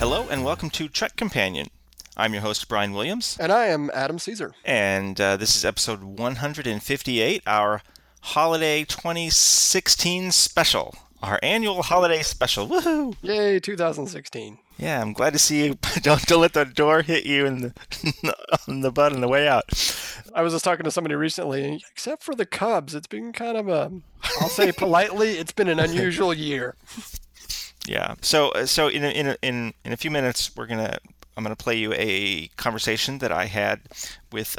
Hello and welcome to Trek Companion. I'm your host, Brian Williams. And I am Adam Caesar. And this is episode 158, our holiday 2016 special. Our annual holiday special. Woohoo! Yay, 2016. Yeah, I'm glad to see you. Don't let the door hit you on the butt on the way out. I was just talking to somebody recently, except for the Cubs, it's been kind of I'll say politely, it's been an unusual year. Yeah. So in a few minutes, I'm gonna play you a conversation that I had with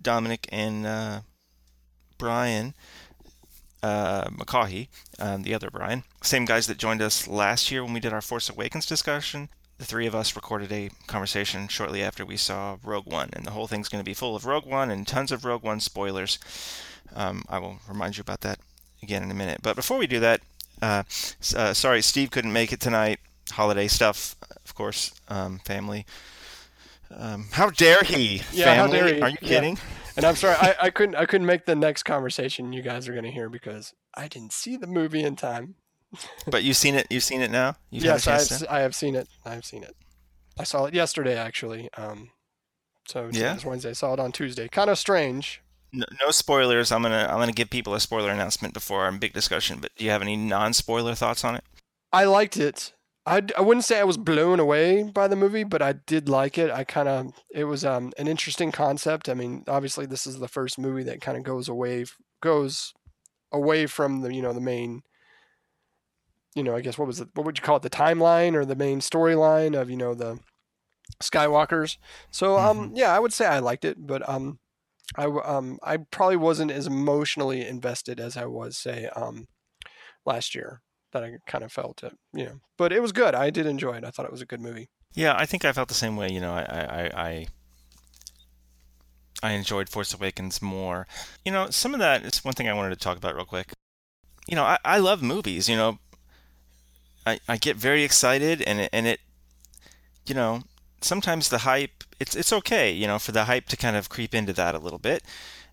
Dominique and Brian McCaughey, the other Brian, same guys that joined us last year when we did our Force Awakens discussion. The three of us recorded a conversation shortly after we saw Rogue One, and the whole thing's going to be full of Rogue One and tons of Rogue One spoilers. I will remind you about that again in a minute. But before we do that, sorry, Steve couldn't make it tonight. Holiday stuff, of course, family. How dare he? Yeah, family? How dare he? Are you kidding? Yeah. And I'm sorry, I couldn't make the next conversation you guys are going to hear because I didn't see the movie in time. But you've seen it now? Yes, I have seen it. I saw it yesterday, actually. It was Wednesday. I saw it on Tuesday. Kind of strange. No spoilers. I'm gonna give people a spoiler announcement before our big discussion. But do you have any non-spoiler thoughts on it? I liked it. I wouldn't say I was blown away by the movie, but I did like it. It was an interesting concept. I mean, obviously this is the first movie that kind of goes away from the, the main, I guess what would you call it? The timeline or the main storyline of, the Skywalkers. So, I would say I liked it, but, I probably wasn't as emotionally invested as I was, say, last year, that I kind of felt it, but it was good. I did enjoy it. I thought it was a good movie. Yeah. I think I felt the same way. I enjoyed Force Awakens more, some of that is one thing I wanted to talk about real quick. I love movies, I get very excited and it, sometimes the hype, it's okay, for the hype to kind of creep into that a little bit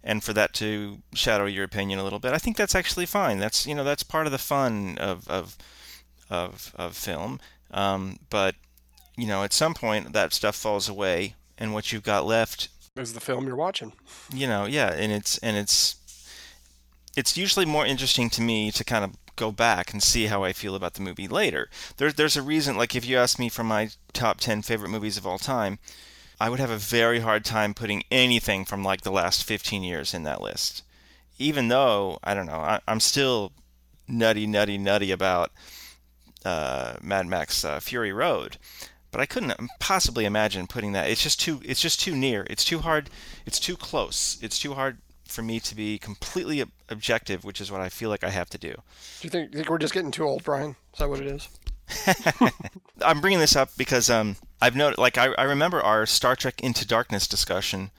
and for that to shadow your opinion a little bit. I think that's actually fine. That's, that's part of the fun of film. But, at some point that stuff falls away and what you've got left is the film you're watching, and it's usually more interesting to me to kind of go back and see how I feel about the movie later. There's a reason, like if you ask me for my top 10 favorite movies of all time, I would have a very hard time putting anything from like the last 15 years in that list. Even though, I don't know, I'm still nutty about Mad Max Fury Road, but I couldn't possibly imagine putting that. It's just too near. It's too hard. It's too close. It's too hard for me to be completely objective, which is what I feel like I have to do. Do you think we're just getting too old, Brian? Is that what it is? I'm bringing this up because I've noted, like I remember our Star Trek Into Darkness discussion.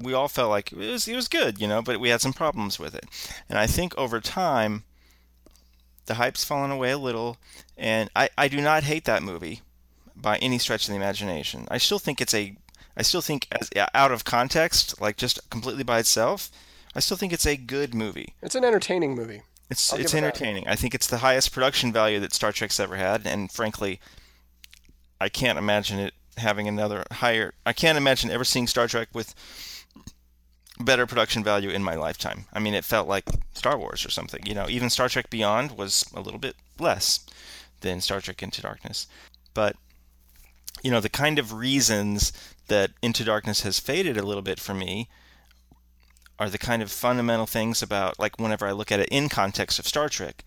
We all felt like it was good, but we had some problems with it. And I think over time, the hype's fallen away a little, and I do not hate that movie by any stretch of the imagination. I still think, as out of context, like just completely by itself, I still think it's a good movie. It's an entertaining movie. It's entertaining. I think it's the highest production value that Star Trek's ever had, and frankly, I can't imagine it having another higher. I can't imagine ever seeing Star Trek with better production value in my lifetime. I mean, it felt like Star Wars or something. Even Star Trek Beyond was a little bit less than Star Trek Into Darkness, but the kind of reasons that Into Darkness has faded a little bit for me are the kind of fundamental things about, like, whenever I look at it in context of Star Trek,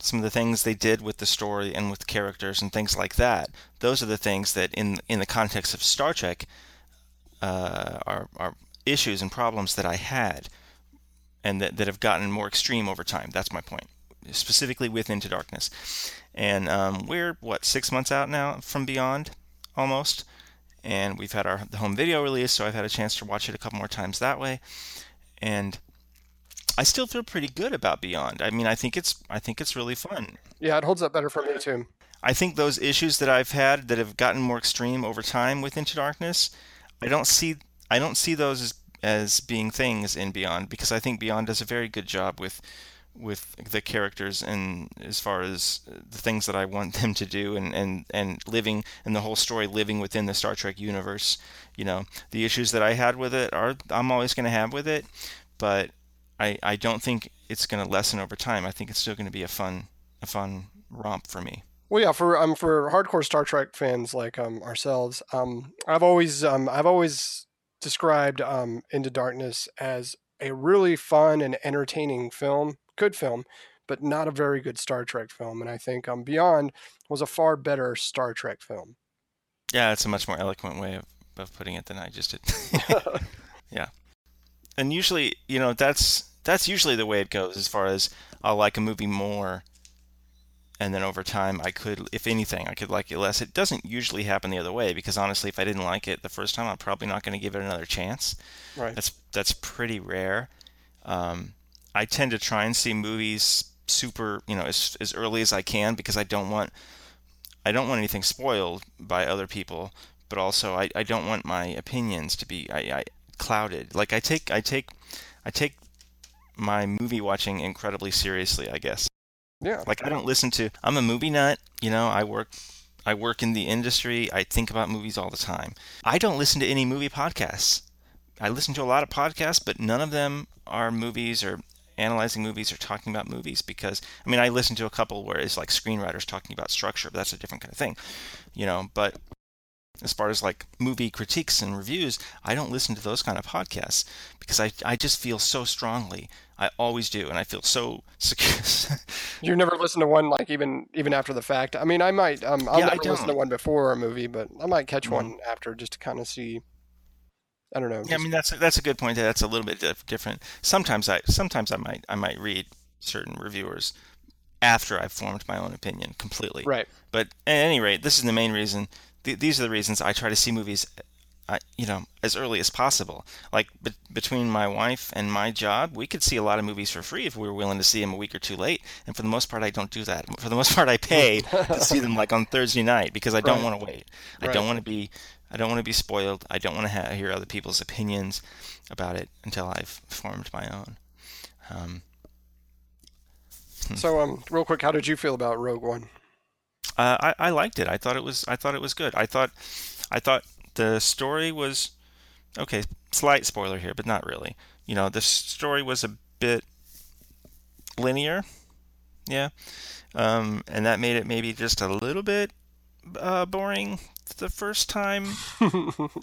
some of the things they did with the story and with characters and things like that. Those are the things that, in the context of Star Trek, are issues and problems that I had, and that have gotten more extreme over time. That's my point, specifically with Into Darkness. And we're 6 months out now from Beyond, almost, and we've had the home video release, so I've had a chance to watch it a couple more times that way. And I still feel pretty good about Beyond. I mean, I think it's really fun. Yeah, it holds up better for me too. I think those issues that I've had that have gotten more extreme over time with Into Darkness, I don't see those as being things in Beyond, because I think Beyond does a very good job with with the characters and as far as the things that I want them to do and living and the whole story living within the Star Trek universe. You know, the issues that I had with it are I'm always going to have with it, but I don't think it's going to lessen over time. I think it's still going to be a fun romp for me. Well, yeah, for hardcore Star Trek fans like ourselves, I've always described Into Darkness as a really fun and entertaining film, good film, but not a very good Star Trek film. And I think Beyond was a far better Star Trek film. Yeah, that's a much more eloquent way of putting it than I just did. Yeah, and usually, you know, that's usually the way it goes. As far as I'll like a movie more. And then over time, I could, if anything, I could like it less. It doesn't usually happen the other way because honestly, if I didn't like it the first time, I'm probably not going to give it another chance. Right. That's pretty rare. I tend to try and see movies super, you know, as early as I can because I don't want anything spoiled by other people, but also I don't want my opinions to be I clouded. Like I take my movie watching incredibly seriously, I guess. Yeah. Like I don't listen to, I'm a movie nut, you know, I work in the industry. I think about movies all the time. I don't listen to any movie podcasts. I listen to a lot of podcasts, but none of them are movies or analyzing movies or talking about movies because, I mean, I listen to a couple where it's like screenwriters talking about structure, but that's a different kind of thing, you know, but as far as like movie critiques and reviews, I don't listen to those kind of podcasts because I just feel so strongly. I always do, and I feel so secure. You never listen to one, like even after the fact. I mean, I might. I'll never listen to one before a movie, but I might catch one after just to kind of see. I don't know. Yeah, I mean that's a good point. That's a little bit different. Sometimes I might read certain reviewers after I've formed my own opinion completely. Right. But at any rate, this is the main reason. These are the reasons I try to see movies. You know, as early as possible. Like between my wife and my job, we could see a lot of movies for free if we were willing to see them a week or two late. And for the most part, I don't do that. For the most part, I pay to see them like on Thursday night because I don't want to wait. Right. I don't want to be spoiled. I don't want to hear other people's opinions about it until I've formed my own. So, real quick, how did you feel about Rogue One? I liked it. I thought it was good. I thought. The story was, okay, slight spoiler here, but not really. You know, the story was a bit linear, yeah, and that made it maybe just a little bit boring the first time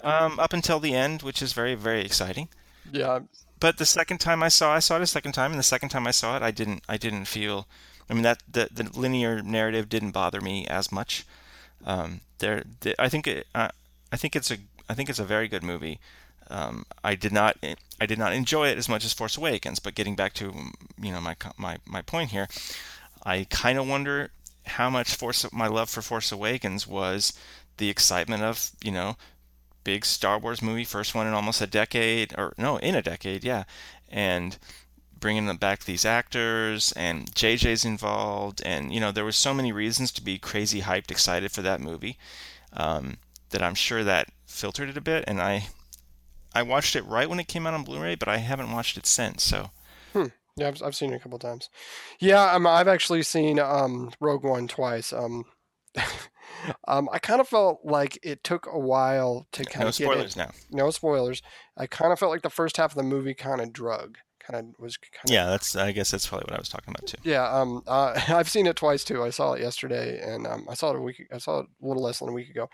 up until the end, which is very, very exciting. Yeah. But the second time I saw it a second time, and the second time I saw it, I didn't feel, I mean, that the linear narrative didn't bother me as much. I think it's a very good movie. I did not enjoy it as much as Force Awakens, but getting back to, you know, my point here, I kind of wonder how much my love for Force Awakens was the excitement of, you know, big Star Wars movie, first one in almost a decade, in a decade, and bringing back these actors, and JJ's involved, and, you know, there were so many reasons to be crazy hyped, excited for that movie. That I'm sure that filtered it a bit, and I watched it right when it came out on Blu-ray, but I haven't watched it since. So, yeah, I've seen it a couple of times. Yeah, I've actually seen Rogue One twice. I kind of felt like it took a while to kind of get it. No spoilers now. No spoilers. I kind of felt like the first half of the movie kind of drug. I guess that's probably what I was talking about too. Yeah, I've seen it twice too. I saw it yesterday, and I saw it a little less than a week ago.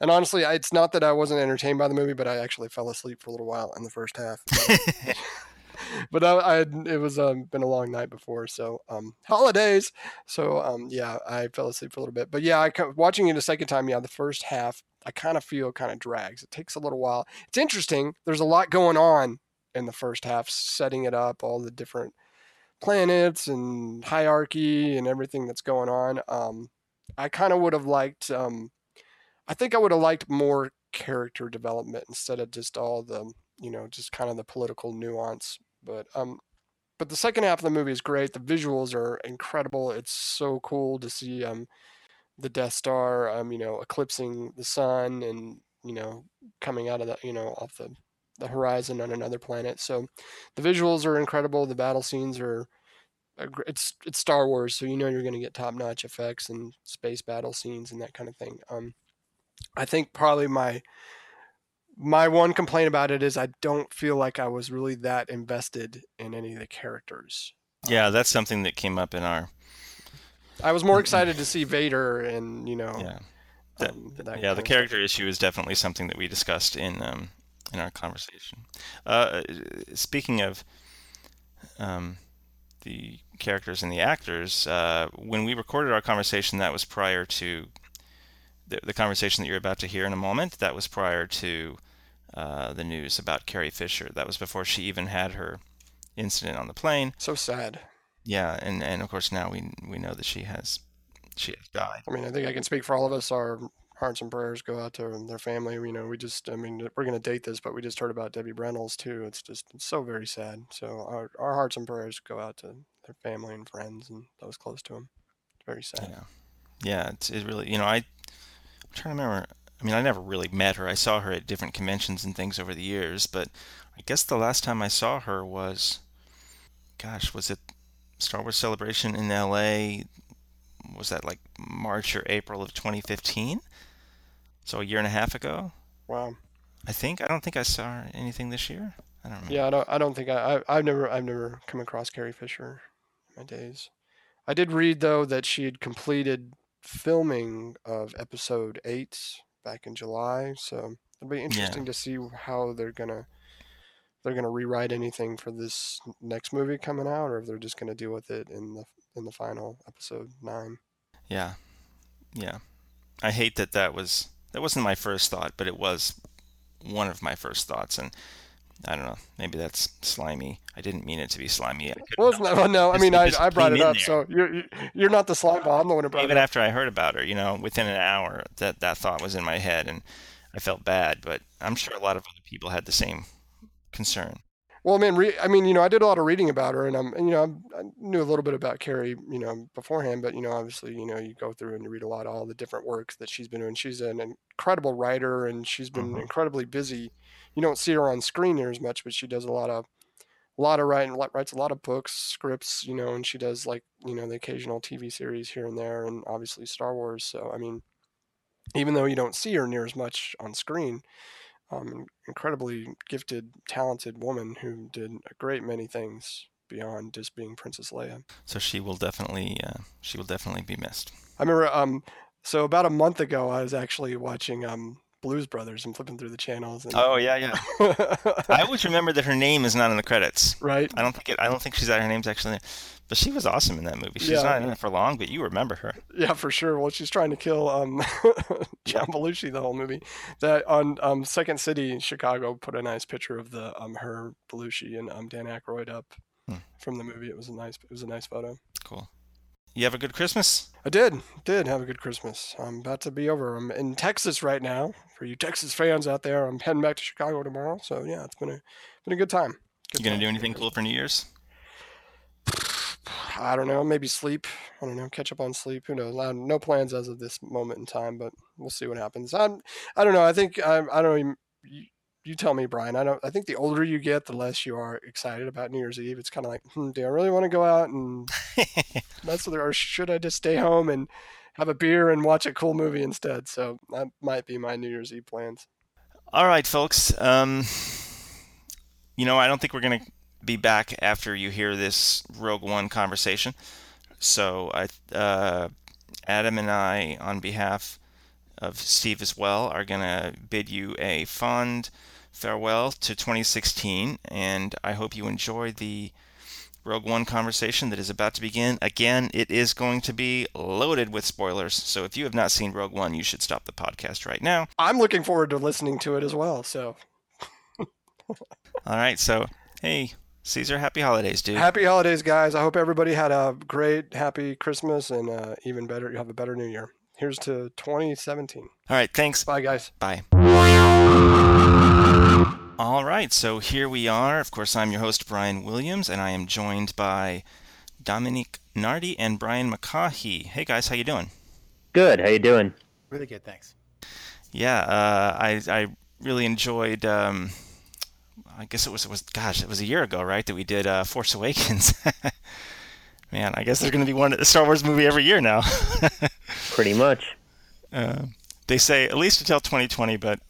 And honestly, it's not that I wasn't entertained by the movie, but I actually fell asleep for a little while in the first half. But it was been a long night before, so holidays. So yeah, I fell asleep for a little bit. But yeah, watching it a second time, yeah, the first half I kind of feel kind of drags. It takes a little while. It's interesting. There's a lot going on in the first half, setting it up, all the different planets and hierarchy and everything that's going on. I kind of would have liked, I think I would have liked more character development instead of just all the, you know, just kind of the political nuance. But the second half of the movie is great. The visuals are incredible. It's so cool to see the Death Star, you know, eclipsing the sun and, you know, coming out of the, you know, off the horizon on another planet. So the visuals are incredible. The battle scenes are it's Star Wars, so you know you're going to get top-notch effects and space battle scenes and that kind of thing. I think probably my one complaint about it is I don't feel like I was really that invested in any of the characters. Yeah, that's something that came up in our... I was more excited to see Vader and, you know... Yeah, the character issue is definitely something that we discussed in our conversation. Speaking of the characters and the actors, when we recorded our conversation, that was prior to... The conversation that you're about to hear in a moment, that was prior to the news about Carrie Fisher. That was before she even had her incident on the plane. So sad. Yeah, and of course now we know that she has died. I mean, I think I can speak for all of us. Our hearts and prayers go out to her and their family. You know, we just, I mean, we're going to date this, but we just heard about Debbie Reynolds too. It's so very sad. So our hearts and prayers go out to their family and friends and those close to them. It's very sad. Yeah, it really, you know, I'm trying to remember. I mean, I never really met her. I saw her at different conventions and things over the years, but I guess the last time I saw her was, gosh, was it Star Wars Celebration in LA? Was that like March or April of 2015? So a year and a half ago. Wow. I don't think I saw her anything this year. I don't remember. Yeah, I've never come across Carrie Fisher in my days. I did read though that she had completed filming of episode 8 back in July, so it'll be interesting to see how they're gonna rewrite anything for this next movie coming out, or if they're just gonna deal with it in the final episode 9. Yeah, I hate that wasn't my first thought, but it was one of my first thoughts, and I don't know. Maybe that's slimy. I didn't mean it to be slimy. Well, no. I mean, I brought it up, so you're not the slime ball. I'm the one who brought it up. Even after I heard about her, you know, within an hour, that thought was in my head, and I felt bad. But I'm sure a lot of other people had the same concern. Well, man, you know, I did a lot of reading about her, and I knew a little bit about Carrie, you know, beforehand. But you know, obviously, you know, you go through and you read a lot of all the different works that she's been doing. She's an incredible writer, and she's been incredibly busy. You don't see her on screen near as much, but she does a lot of writing, writes a lot of books, scripts, you know, and she does, like, you know, the occasional TV series here and there, and obviously Star Wars. So, I mean, even though you don't see her near as much on screen, incredibly gifted, talented woman who did a great many things beyond just being Princess Leia. So she will definitely be missed. I remember, so about a month ago, I was actually watching, Blues Brothers and flipping through the channels. And... Oh yeah. I always remember that her name is not in the credits. Right. I don't think she's her name's actually in there. But she was awesome in that movie. She's not in it for long, but you remember her. Yeah, for sure. Well, she's trying to kill John Belushi the whole movie. That on Second City in Chicago put a nice picture of the her, Belushi, and Dan Aykroyd up from the movie. It was a nice photo. Cool. You have a good Christmas? I did have a good Christmas. I'm about to be over. I'm in Texas right now. For you Texas fans out there, I'm heading back to Chicago tomorrow. So yeah, it's been a good time. You gonna do anything cool for New Year's? I don't know. Maybe sleep. I don't know. Catch up on sleep. Who knows? No plans as of this moment in time, but we'll see what happens. I don't know. I think I don't even. You tell me, Brian. I think the older you get, the less you are excited about New Year's Eve. It's kind of like, do I really want to go out and mess with her, or should I just stay home and have a beer and watch a cool movie instead? So that might be my New Year's Eve plans. All right, folks. You know, I don't think we're going to be back after you hear this Rogue One conversation. So Adam and I, on behalf of Steve as well, are going to bid you a fond farewell to 2016, and I hope you enjoy the Rogue One conversation that is about to begin. Again, it is going to be loaded with spoilers, so if you have not seen Rogue One, you should stop the podcast right now. I'm looking forward to listening to it as well, so... All right, so, hey, Caesar, happy holidays, dude. Happy holidays, guys. I hope everybody had a great, happy Christmas, and even better, you have a better New Year. Here's to 2017. All right, thanks. Bye, guys. Bye. All right, so here we are. Of course, I'm your host, Brian Williams, and I am joined by Dominique Nardi and Brian McCaughey. Hey, guys, how you doing? Good. How you doing? Really good, thanks. Yeah, I really enjoyed. I guess it was a year ago, right? That we did Force Awakens. Man, I guess there's going to be one Star Wars movie every year now. Pretty much. They say at least until 2020, but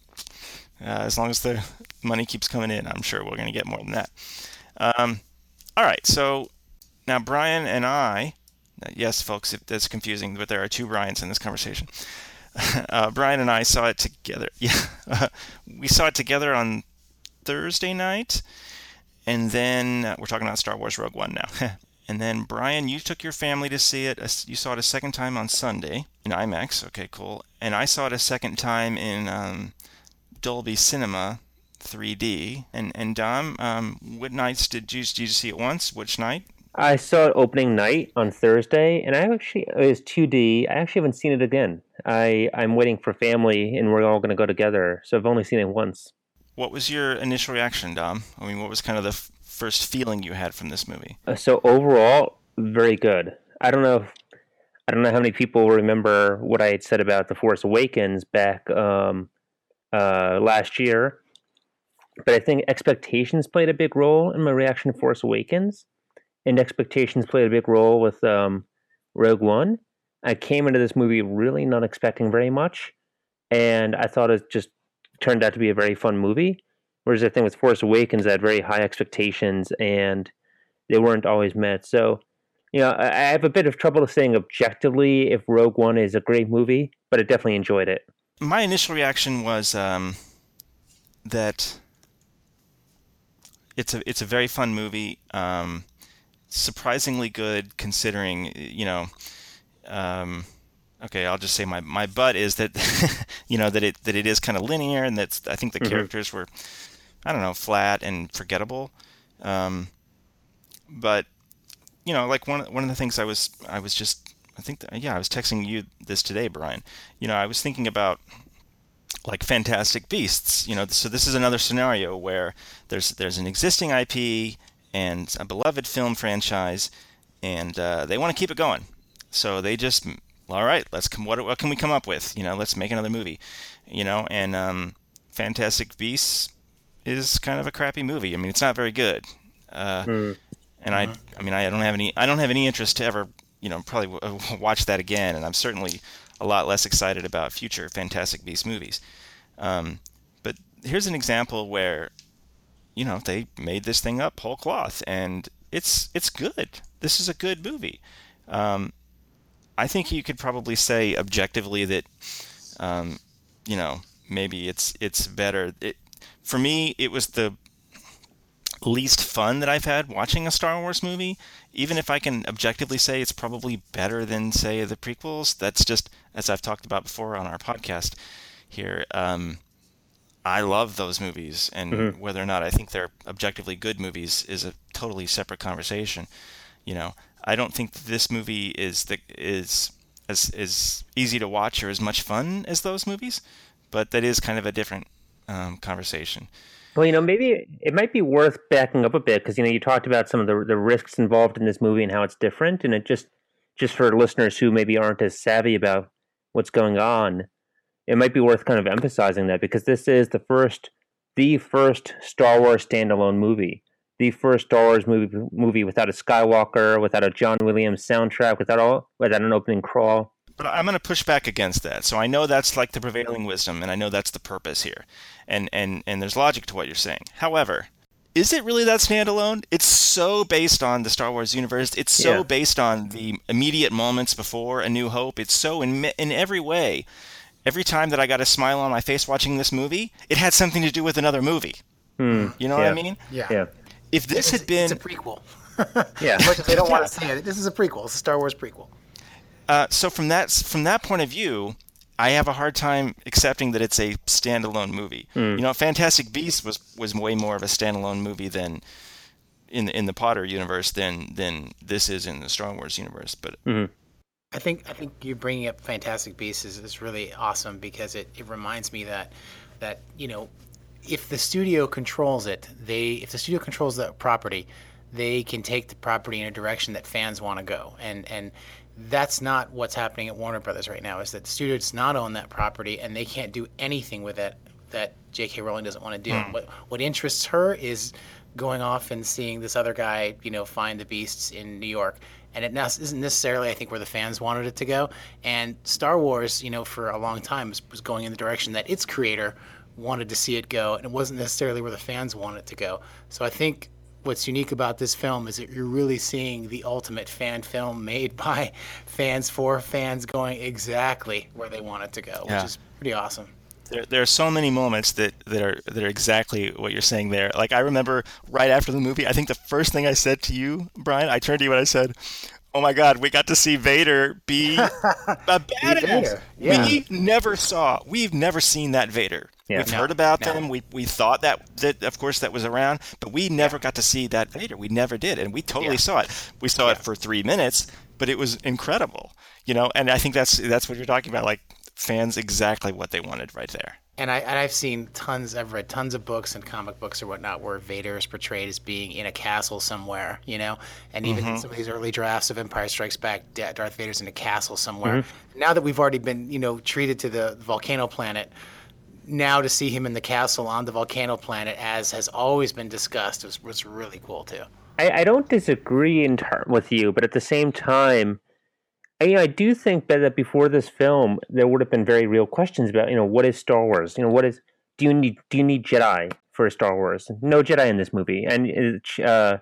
as long as the money keeps coming in, I'm sure we're going to get more than that. All right, so now Brian and I, yes, folks, that's confusing, but there are two Brians in this conversation. Brian and I saw it together. Yeah, we saw it together on Thursday night, and then we're talking about Star Wars Rogue One now. And then, Brian, you took your family to see it. You saw it a second time on Sunday in IMAX. Okay, cool. And I saw it a second time in Dolby Cinema 3D. And Dom, what nights did you see it once? Which night? I saw it opening night on Thursday, and it was 2D. I actually haven't seen it again. I'm waiting for family, and we're all going to go together. So I've only seen it once. What was your initial reaction, Dom? I mean, what was kind of the first feeling you had from this movie? So overall, very good. I don't know how many people remember what I had said about The Force Awakens back last year, but I think expectations played a big role in my reaction to Force Awakens, and expectations played a big role with Rogue One. I came into this movie really not expecting very much, and I thought it just turned out to be a very fun movie. Whereas I think with Force Awakens, I had very high expectations, and they weren't always met. So, you know, I have a bit of trouble saying objectively if Rogue One is a great movie, but I definitely enjoyed it. My initial reaction was that it's a very fun movie, surprisingly good considering, you know. Okay, I'll just say my butt is that, you know, that it is kind of linear, and that's, I think the characters were, I don't know, flat and forgettable, but you know, like one of the things I was texting you this today, Brian. You know, I was thinking about like Fantastic Beasts. You know, so this is another scenario where there's an existing IP and a beloved film franchise, and they want to keep it going, so they just, all right, let's come. What can we come up with? You know, let's make another movie. You know, and Fantastic Beasts is kind of a crappy movie. I mean, it's not very good. And I don't have any interest to ever, you know, probably watch that again. And I'm certainly a lot less excited about future Fantastic Beasts movies. But here's an example where, you know, they made this thing up whole cloth, and it's good. This is a good movie. I think you could probably say objectively that, you know, maybe it's better. For me, it was the least fun that I've had watching a Star Wars movie. Even if I can objectively say it's probably better than, say, the prequels, that's just, as I've talked about before on our podcast here, I love those movies. And whether or not I think they're objectively good movies is a totally separate conversation. You know, I don't think this movie is as easy to watch or as much fun as those movies, but that is kind of a different conversation. Well, you know, maybe it might be worth backing up a bit, because, you know, you talked about some of the risks involved in this movie and how it's different, and it just for listeners who maybe aren't as savvy about what's going on, it might be worth kind of emphasizing that, because this is the first Star Wars standalone movie, the first Star Wars movie without a Skywalker, without a John Williams soundtrack, without an opening crawl. But I'm going to push back against that. So I know that's like the prevailing wisdom, and I know that's the purpose here. And there's logic to what you're saying. However, is it really that standalone? It's so based on the Star Wars universe. It's so based on the immediate moments before A New Hope. It's so in every way. Every time that I got a smile on my face watching this movie, it had something to do with another movie. You know what I mean? Yeah. If this had been... It's a prequel. Yeah. As much as they don't want to say it, this is a prequel. It's a Star Wars prequel. So from that point of view, I have a hard time accepting that it's a standalone movie. You know, Fantastic Beasts was way more of a standalone movie than in the Potter universe than this is in the Star Wars universe. But I think you bringing up Fantastic Beasts is really awesome, because it reminds me that you know, if the studio controls it, if the studio controls that property, they can take the property in a direction that fans want to go. And that's not what's happening at Warner Brothers right now, is that the studio does not own that property, and they can't do anything with it that J.K. Rowling doesn't want to do. What interests her is going off and seeing this other guy, you know, find the beasts in New York and it isn't necessarily, I think, where the fans wanted it to go. And Star Wars, you know, for a long time was going in the direction that its creator wanted to see it go, and it wasn't necessarily where the fans wanted it to go. So I think what's unique about this film is that you're really seeing the ultimate fan film made by fans for fans, going exactly where they want it to go, which is pretty awesome. There are so many moments that are exactly what you're saying there. Like, I remember right after the movie, I think the first thing I said to you, Brian, I turned to you and I said, "Oh my God, we got to see Vader be a badass." Yeah. We've never seen that Vader. Yeah. We've heard about them. We thought that of course that was around, but we never got to see that Vader. We never did, and we totally saw it. We saw it for 3 minutes, but it was incredible, you know. And I think that's what you're talking about, like fans exactly what they wanted right there. And I've seen tons. I've read tons of books and comic books or whatnot where Vader is portrayed as being in a castle somewhere, you know. And even in some of these early drafts of Empire Strikes Back, Darth Vader's in a castle somewhere. Mm-hmm. Now that we've already been, you know, treated to the volcano planet, now to see him in the castle on the volcano planet, as has always been discussed, was really cool too. I don't disagree with you, but at the same time, I do think that before this film, there would have been very real questions about, you know, what is Star Wars? You know, what is, do you need Jedi for Star Wars? No Jedi in this movie. And the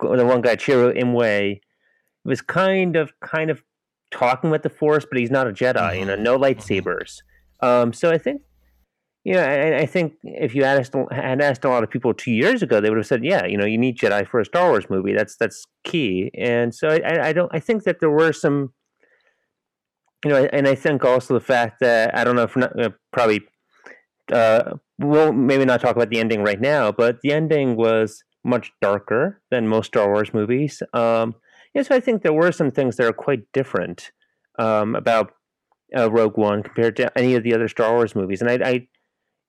one guy, Chirrut Îmwe, was kind of talking with the Force, but he's not a Jedi. Mm-hmm. You know, no lightsabers. So I think, you know, I think if you had asked a lot of people 2 years ago, they would have said, yeah, you know, you need Jedi for a Star Wars movie. That's key. And so I think that there were some. You know, and I think also the fact that, I don't know if we'll maybe not talk about the ending right now, but the ending was much darker than most Star Wars movies. So I think there were some things that are quite different about Rogue One compared to any of the other Star Wars movies. And I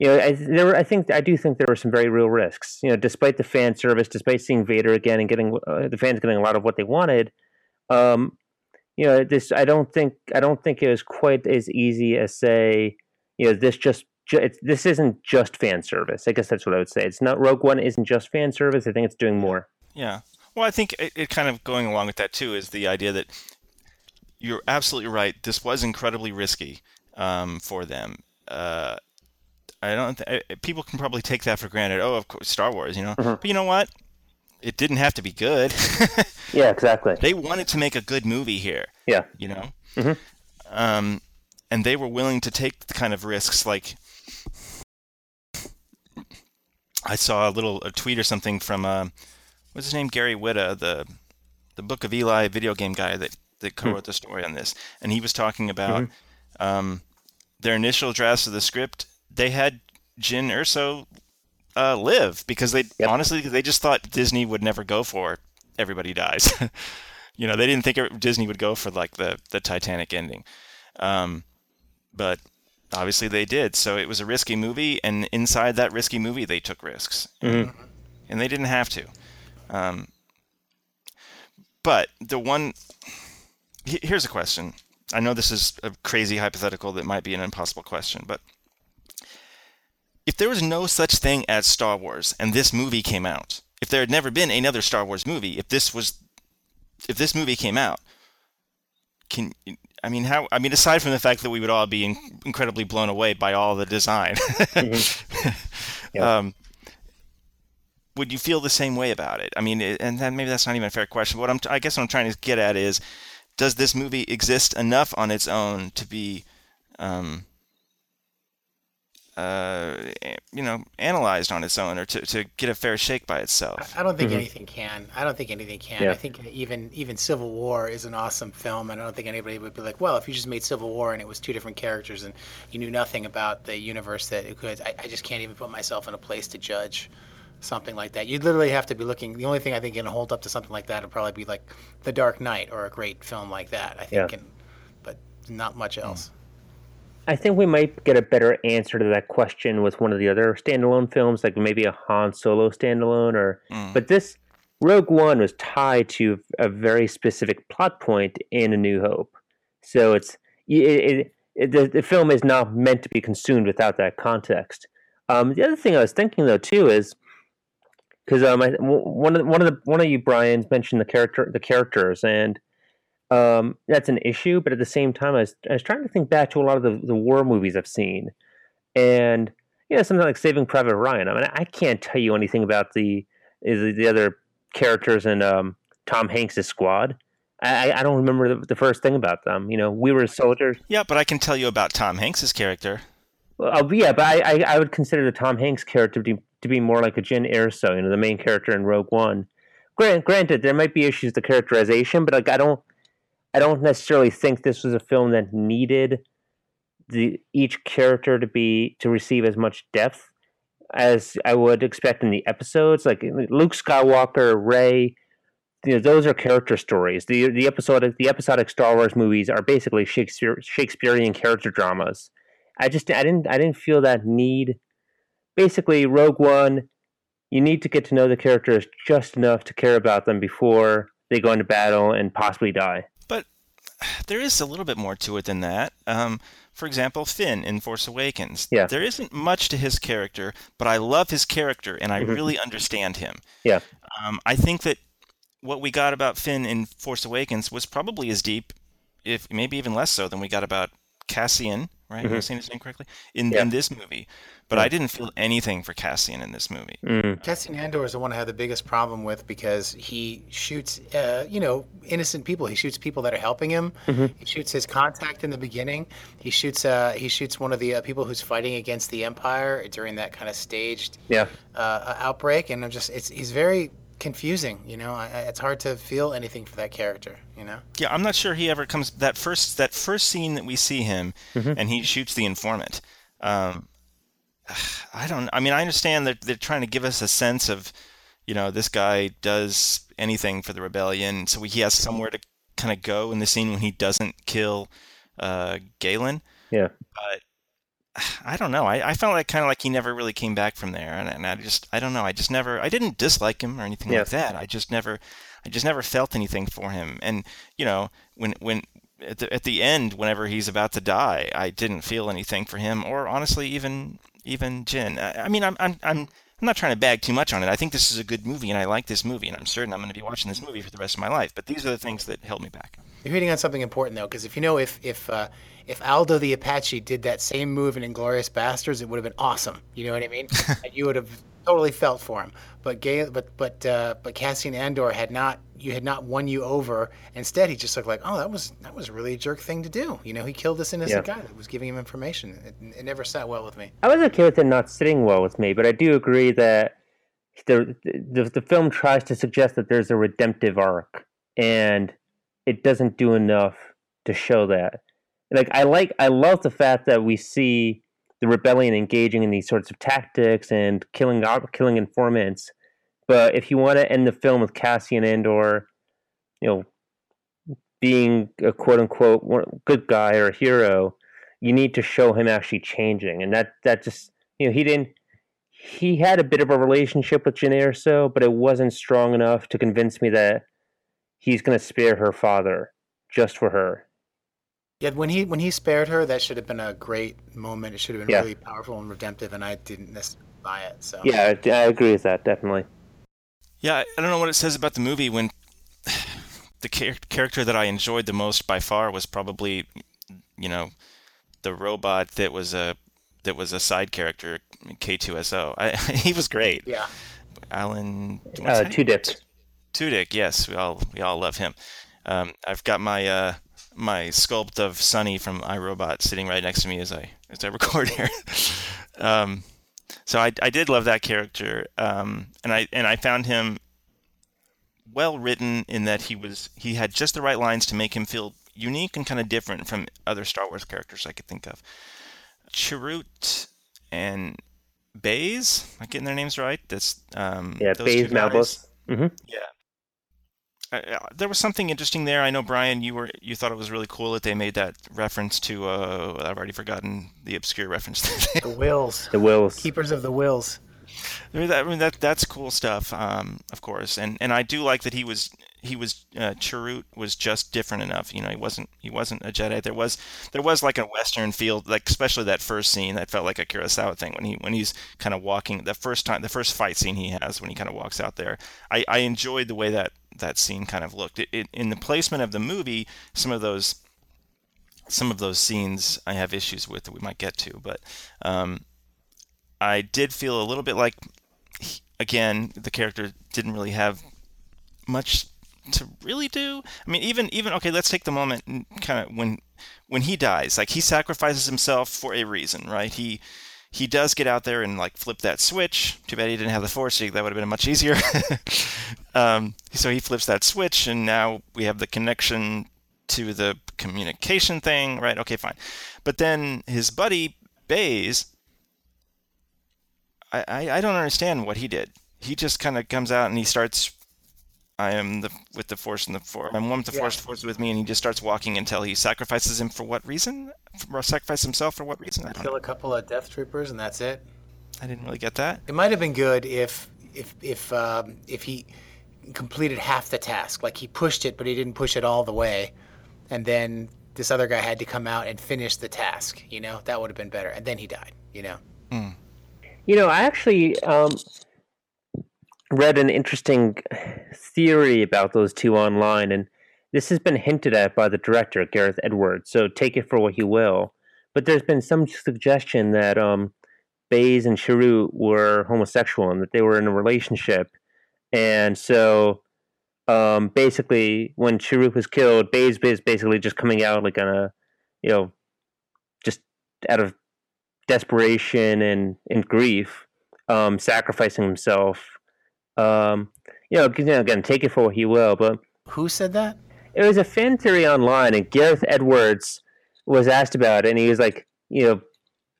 do think there were some very real risks. You know, despite the fan service, despite seeing Vader again and getting the fans getting a lot of what they wanted. You know, this. I don't think it was quite as easy as, say, you know, this isn't just fan service. I guess that's what I would say. It's not. Rogue One isn't just fan service. I think it's doing more. Yeah. Well, I think it kind of going along with that too is the idea that you're absolutely right. This was incredibly risky for them. People can probably take that for granted. Oh, of course, Star Wars. You know, mm-hmm. But you know what? It didn't have to be good. Yeah, exactly. They wanted to make a good movie here. Yeah. You know? Mm-hmm. And they were willing to take the kind of risks, like I saw a tweet or something from, what's his name? Gary Whitta, the Book of Eli video game guy that co-wrote the story on this. And he was talking about their initial drafts of the script. They had Jyn Erso live because they just thought Disney would never go for everybody dies. You know, they didn't think Disney would go for like the Titanic ending, but obviously they did. So it was a risky movie, and inside that risky movie, they took risks, and they didn't have to. But here's a question. I know this is a crazy hypothetical that might be an impossible question, but if there was no such thing as Star Wars and this movie came out, if there had never been another Star Wars movie, if this movie came out, aside from the fact that we would all be incredibly blown away by all the design, would you feel the same way about it? I mean, and then maybe that's not even a fair question. But I guess what I'm trying to get at is, does this movie exist enough on its own to be, analyzed on its own, or to get a fair shake by itself? I don't think anything can. Yeah. I think even Civil War is an awesome film, and I don't think anybody would be like, well, if you just made Civil War and it was two different characters and you knew nothing about the universe that it could, I just can't even put myself in a place to judge something like that. You'd literally have to be looking. The only thing I think can hold up to something like that would probably be like The Dark Knight or a great film like that, I think, but not much else. I think we might get a better answer to that question with one of the other standalone films, like maybe a Han Solo standalone, but this Rogue One was tied to a very specific plot point in A New Hope. So the film is not meant to be consumed without that context. The other thing I was thinking though too is, because one of you Brian's mentioned the characters, and that's an issue. But at the same time, I was trying to think back to a lot of the war movies I've seen, and you know, something like Saving Private Ryan. I mean, I can't tell you anything about the other characters in Tom Hanks' squad. I don't remember the first thing about them. You know, we were soldiers. Yeah, but I can tell you about Tom Hanks' character. Well, yeah, but I would consider the Tom Hanks character to be more like a Jyn Erso, you know, the main character in Rogue One. Granted, there might be issues with the characterization, but like I don't necessarily think this was a film that needed each character to receive as much depth as I would expect in the episodes. Like Luke Skywalker, Rey, you know, those are character stories. The episodic Star Wars movies are basically Shakespearean character dramas. I didn't feel that need. Basically, Rogue One, you need to get to know the characters just enough to care about them before they go into battle and possibly die. But there is a little bit more to it than that. For example, Finn in Force Awakens. Yeah. There isn't much to his character, but I love his character and I really understand him. Yeah. I think that what we got about Finn in Force Awakens was probably as deep, if maybe even less so, than we got about Cassian, right? Mm-hmm. Am I saying his name correctly? In this movie. But I didn't feel anything for Cassian in this movie. Mm. Cassian Andor is the one I had the biggest problem with because he shoots, innocent people. He shoots people that are helping him. Mm-hmm. He shoots his contact in the beginning. He shoots one of the people who's fighting against the Empire during that kind of staged outbreak. And he's very confusing, you know. It's hard to feel anything for that character, you know. Yeah, I'm not sure he ever comes. That first scene that we see him, and he shoots the informant. I understand that they're trying to give us a sense of, you know, this guy does anything for the rebellion, so he has somewhere to kind of go in the scene when he doesn't kill Galen. Yeah. But I don't know. I felt like kind of like he never really came back from there, and I don't know. I didn't dislike him or anything like that. I just never felt anything for him. And you know, when at the end, whenever he's about to die, I didn't feel anything for him, or honestly, even Jyn. I mean, I'm not trying to bag too much on it. I think this is a good movie, and I like this movie, and I'm certain I'm going to be watching this movie for the rest of my life. But these are the things that held me back. You're hitting on something important, though, because if Aldo the Apache did that same move in Inglourious Basterds, it would have been awesome. You know what I mean? And you would have totally felt for him. But Cassian Andor had not won you over. Instead, he just looked like, oh, that was really a jerk thing to do. You know, he killed this innocent guy that was giving him information. It never sat well with me. I was okay with it not sitting well with me, but I do agree that the film tries to suggest that there's a redemptive arc, and it doesn't do enough to show that. I love the fact that we see the rebellion engaging in these sorts of tactics and killing informants. But if you want to end the film with Cassian Andor, you know, being a quote unquote good guy or a hero, you need to show him actually changing. And that just, you know, he had a bit of a relationship with Jyn Erso, but it wasn't strong enough to convince me that he's going to spare her father just for her. Yeah, when he spared her, that should have been a great moment. It should have been really powerful and redemptive, and I didn't necessarily buy it. So yeah, I agree with that, definitely. Yeah, I don't know what it says about the movie when the character that I enjoyed the most by far was probably, you know, the robot that was a side character, K2SO. He was great. Yeah, Alan. Tudyk. Yes, we all love him. I've got my. My sculpt of Sonny from iRobot sitting right next to me as I record here. So I did love that character, and I found him well written in that he had just the right lines to make him feel unique and kind of different from other Star Wars characters I could think of. Chirrut and Baze, am I getting their names right? That's Baze Malbus. Mm-hmm. Yeah. There was something interesting there. I know, Brian, you thought it was really cool that they made that reference to. I've already forgotten the obscure reference. The Wills. The Wills. Keepers of the Wills. That's cool stuff. Of course, and I do like that he was Chirrut was just different enough. You know, he wasn't a Jedi. There was like a Western feel, like especially that first scene that felt like a Kurosawa thing when he's kind of walking the first fight scene he has when he kind of walks out there. I enjoyed the way that. that scene kind of looked. It in the placement of the movie, some of those scenes I have issues with that we might get to, but I did feel a little bit like, again, the character didn't really have much to really do. I mean, even okay, let's take the moment kind of when he dies, like he sacrifices himself for a reason, right? He does get out there and like flip that switch. Too bad he didn't have the Force. That would have been much easier. So he flips that switch, and now we have the connection to the communication thing, right? Okay, fine. But then his buddy Baze, I don't understand what he did. He just kind of comes out and he starts. I'm one with the Force, Force with me, and he just starts walking until he sacrifices him for what reason? Or sacrifice himself for what reason? I don't know. A couple of Death Troopers, and that's it. I didn't really get that. It might have been good if he completed half the task, like he pushed it, but he didn't push it all the way, and then this other guy had to come out and finish the task. You know, that would have been better. And then he died. You know. Mm. You know, I actually. Read an interesting theory about those two online, and this has been hinted at by the director, Gareth Edwards, so take it for what you will. But there's been some suggestion that Baze and Chirrut were homosexual and that they were in a relationship. And so basically when Chirrut was killed, Baze is basically just coming out like on a, you know, just out of desperation and grief, sacrificing himself. Again, take it for what he will, but... Who said that? It was a fan theory online, and Gareth Edwards was asked about it, and he was like, you know,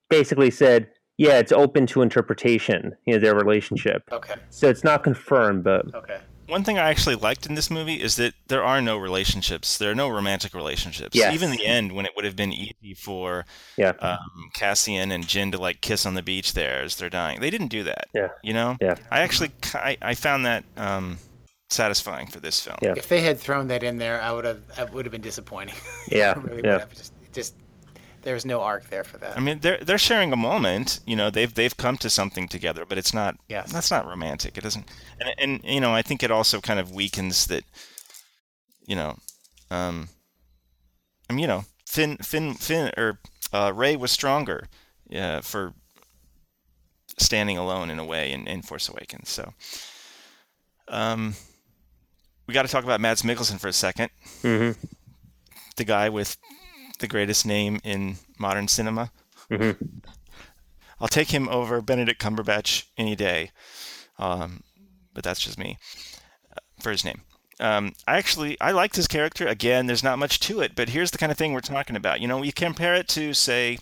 basically said, yeah, it's open to interpretation, you know, their relationship. Okay. So it's not confirmed, but... Okay. One thing I actually liked in this movie is that there are no relationships. There are no romantic relationships. Yes. Even the end, when it would have been easy for Cassian and Jyn to like kiss on the beach there as they're dying, they didn't do that. Yeah. You know. Yeah. I actually I found that satisfying for this film. Yeah. If they had thrown that in there, I would have been disappointing. Yeah. Really yeah. Just there was no arc there for that. I mean, they're sharing a moment. You know, they've come to something together, but it's not. Yeah. That's not romantic. It doesn't. And you know, I think it also kind of weakens that, you know, I mean, you know, Finn or Rey was stronger, for standing alone in a way in Force Awakens. So, we got to talk about Mads Mikkelsen for a second, mm-hmm. The guy with the greatest name in modern cinema. Mm-hmm. I'll take him over Benedict Cumberbatch any day. But that's just me for his name. I liked his character. Again, there's not much to it, but here's the kind of thing we're talking about. You know, you compare it to, say,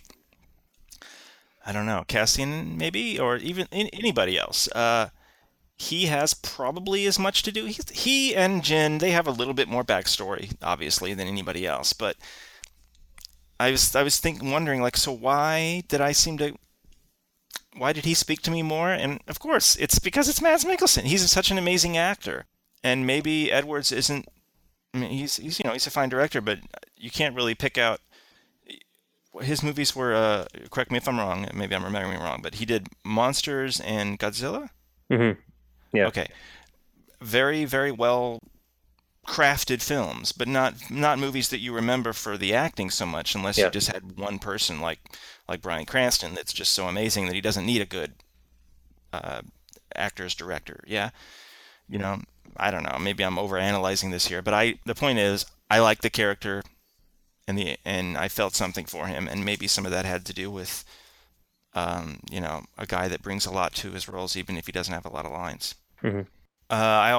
I don't know, Cassian maybe, or even anybody else. He has probably as much to do. He and Jyn, they have a little bit more backstory, obviously, than anybody else. But I was wondering, like, so why did he speak to me more? And of course, it's because it's Mads Mikkelsen. He's such an amazing actor. And maybe Edwards isn't. I mean, he's you know, he's a fine director, but you can't really pick out. His movies were. Correct me if I'm wrong. Maybe I'm remembering wrong, but he did Monsters and Godzilla. Mm-hmm. Yeah. Okay. Very, very well crafted films, but not movies that you remember for the acting so much, unless you just had one person like Bryan Cranston that's just so amazing that he doesn't need a good actor's director. Yeah. You know, I don't know. Maybe I'm overanalyzing this here, but the point is, I like the character, and I felt something for him, and maybe some of that had to do with, you know, a guy that brings a lot to his roles, even if he doesn't have a lot of lines. Mm-hmm. I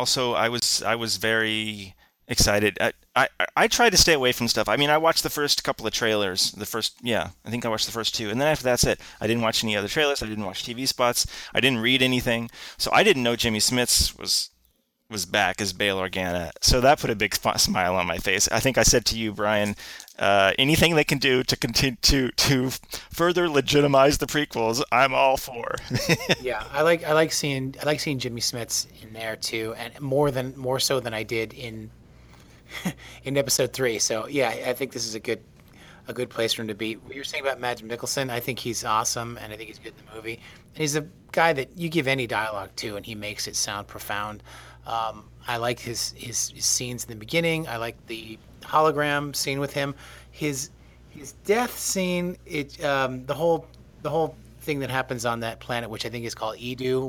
was very excited. I try to stay away from stuff. I mean, I watched the first couple of trailers. I think I watched the first two, and then after that's it. I didn't watch any other trailers. I didn't watch TV spots. I didn't read anything. So I didn't know Jimmy Smits was back as Bail Organa. So that put a big smile on my face. I think I said to you, Brian, anything they can do to continue to further legitimize the prequels, I'm all for. Yeah, I like seeing Jimmy Smits in there too, and more so than I did in episode 3. So yeah, I think this is a good place for him to be. What you're saying about Mads Mikkelsen, I think he's awesome, and I think he's good in the movie. And he's a guy that you give any dialogue to, and he makes it sound profound. I liked his scenes in the beginning. I liked the hologram scene with him. His death scene, the whole thing that happens on that planet, which I think is called Edu,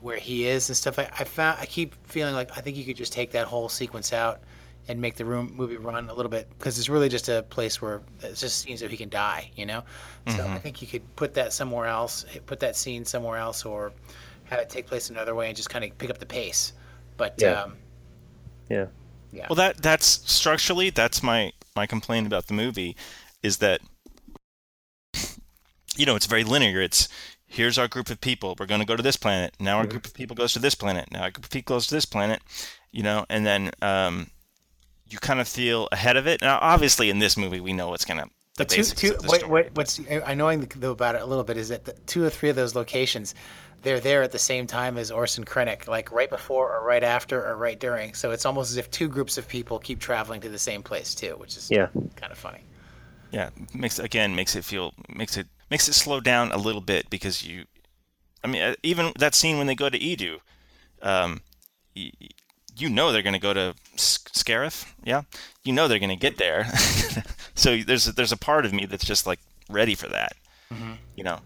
where he is and stuff. I keep feeling like I think you could just take that whole sequence out and make the movie run a little bit, because it's really just a place where it just seems that he can die, you know. So I think you could put that somewhere else, put that scene somewhere else, or have it take place another way and just kind of pick up the pace. But yeah. Well, that's structurally, that's my complaint about the movie, is that, you know, it's very linear. It's here's our group of people. We're going to go to this planet. Now our group of people goes to this planet. Now our group of people goes to this planet. You know, and then you kind of feel ahead of it. Now, obviously, in this movie, we know what's going to. What's annoying though about it a little bit is that the 2 or 3 of those locations, they're there at the same time as Orson Krennic, like right before or right after or right during. So it's almost as if 2 groups of people keep traveling to the same place too, which is kind of funny. Yeah, makes it slow down a little bit, because even that scene when they go to Edu, you know they're going to go to Scarif, you know they're going to get there. So there's a part of me that's just like ready for that, you know.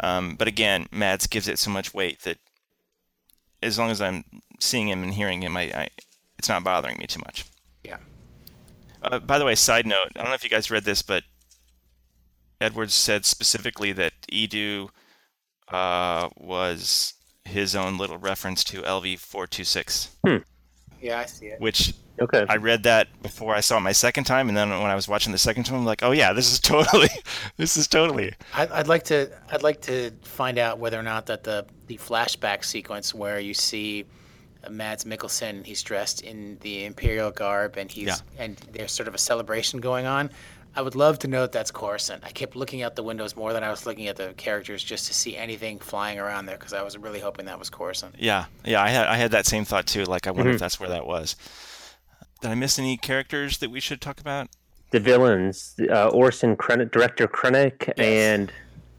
But again, Mads gives it so much weight that as long as I'm seeing him and hearing him, it's not bothering me too much. Yeah. By the way, side note, I don't know if you guys read this, but Edwards said specifically that Edu was his own little reference to LV-426. Yeah, I see it. Which, okay, I read that before I saw it my second time, and then when I was watching the second time, I'm like, oh yeah, this is totally. I'd like to find out whether or not that the flashback sequence where you see Mads Mikkelsen, he's dressed in the Imperial garb, and and there's sort of a celebration going on. I would love to know that that's Coruscant. I kept looking out the windows more than I was looking at the characters just to see anything flying around there, because I was really hoping that was Coruscant. Yeah, I had that same thought too. Like, I wonder if that's where that was. Did I miss any characters that we should talk about? The villains, Orson Krennic, Director Krennic, and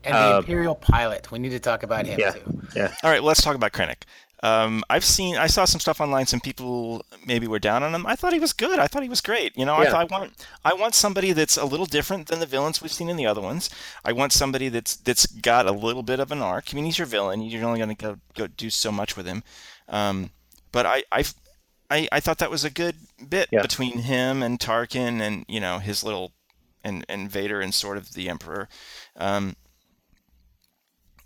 the Imperial pilot. We need to talk about him too. Yeah. All right, well, let's talk about Krennic. I saw some stuff online. Some people maybe were down on him. I thought he was good. I thought he was great. You know, I want somebody that's a little different than the villains we've seen in the other ones. I want somebody that's got a little bit of an arc. I mean, he's your villain. You're only going to go do so much with him. But I thought that was a good bit between him and Tarkin, and you know, his little and Vader and sort of the Emperor. You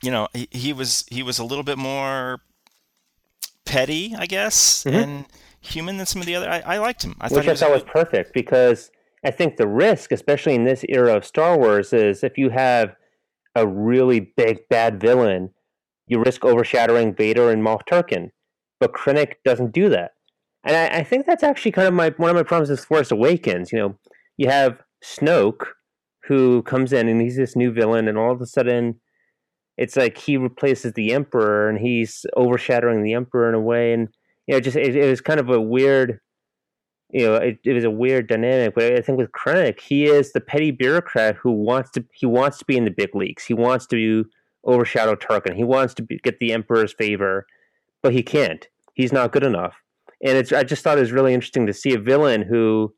know, he was a little bit more petty, I guess, and human than some of the other. I liked him. I thought was perfect, because I think the risk, especially in this era of Star Wars, is if you have a really big bad villain, you risk overshadowing Vader and Moff Tarkin. But Krennic doesn't do that, and I think that's actually kind of one of my problems with Force Awakens. You know, you have Snoke who comes in and he's this new villain, and all of a sudden, it's like he replaces the Emperor, and he's overshadowing the Emperor in a way, and you know, just it was kind of a weird, you know, it was a weird dynamic. But I think with Krennic, he is the petty bureaucrat who wants to be in the big leagues. He wants to overshadow Tarkin. He wants to get the Emperor's favor, but he can't. He's not good enough. And I just thought it was really interesting to see a villain who,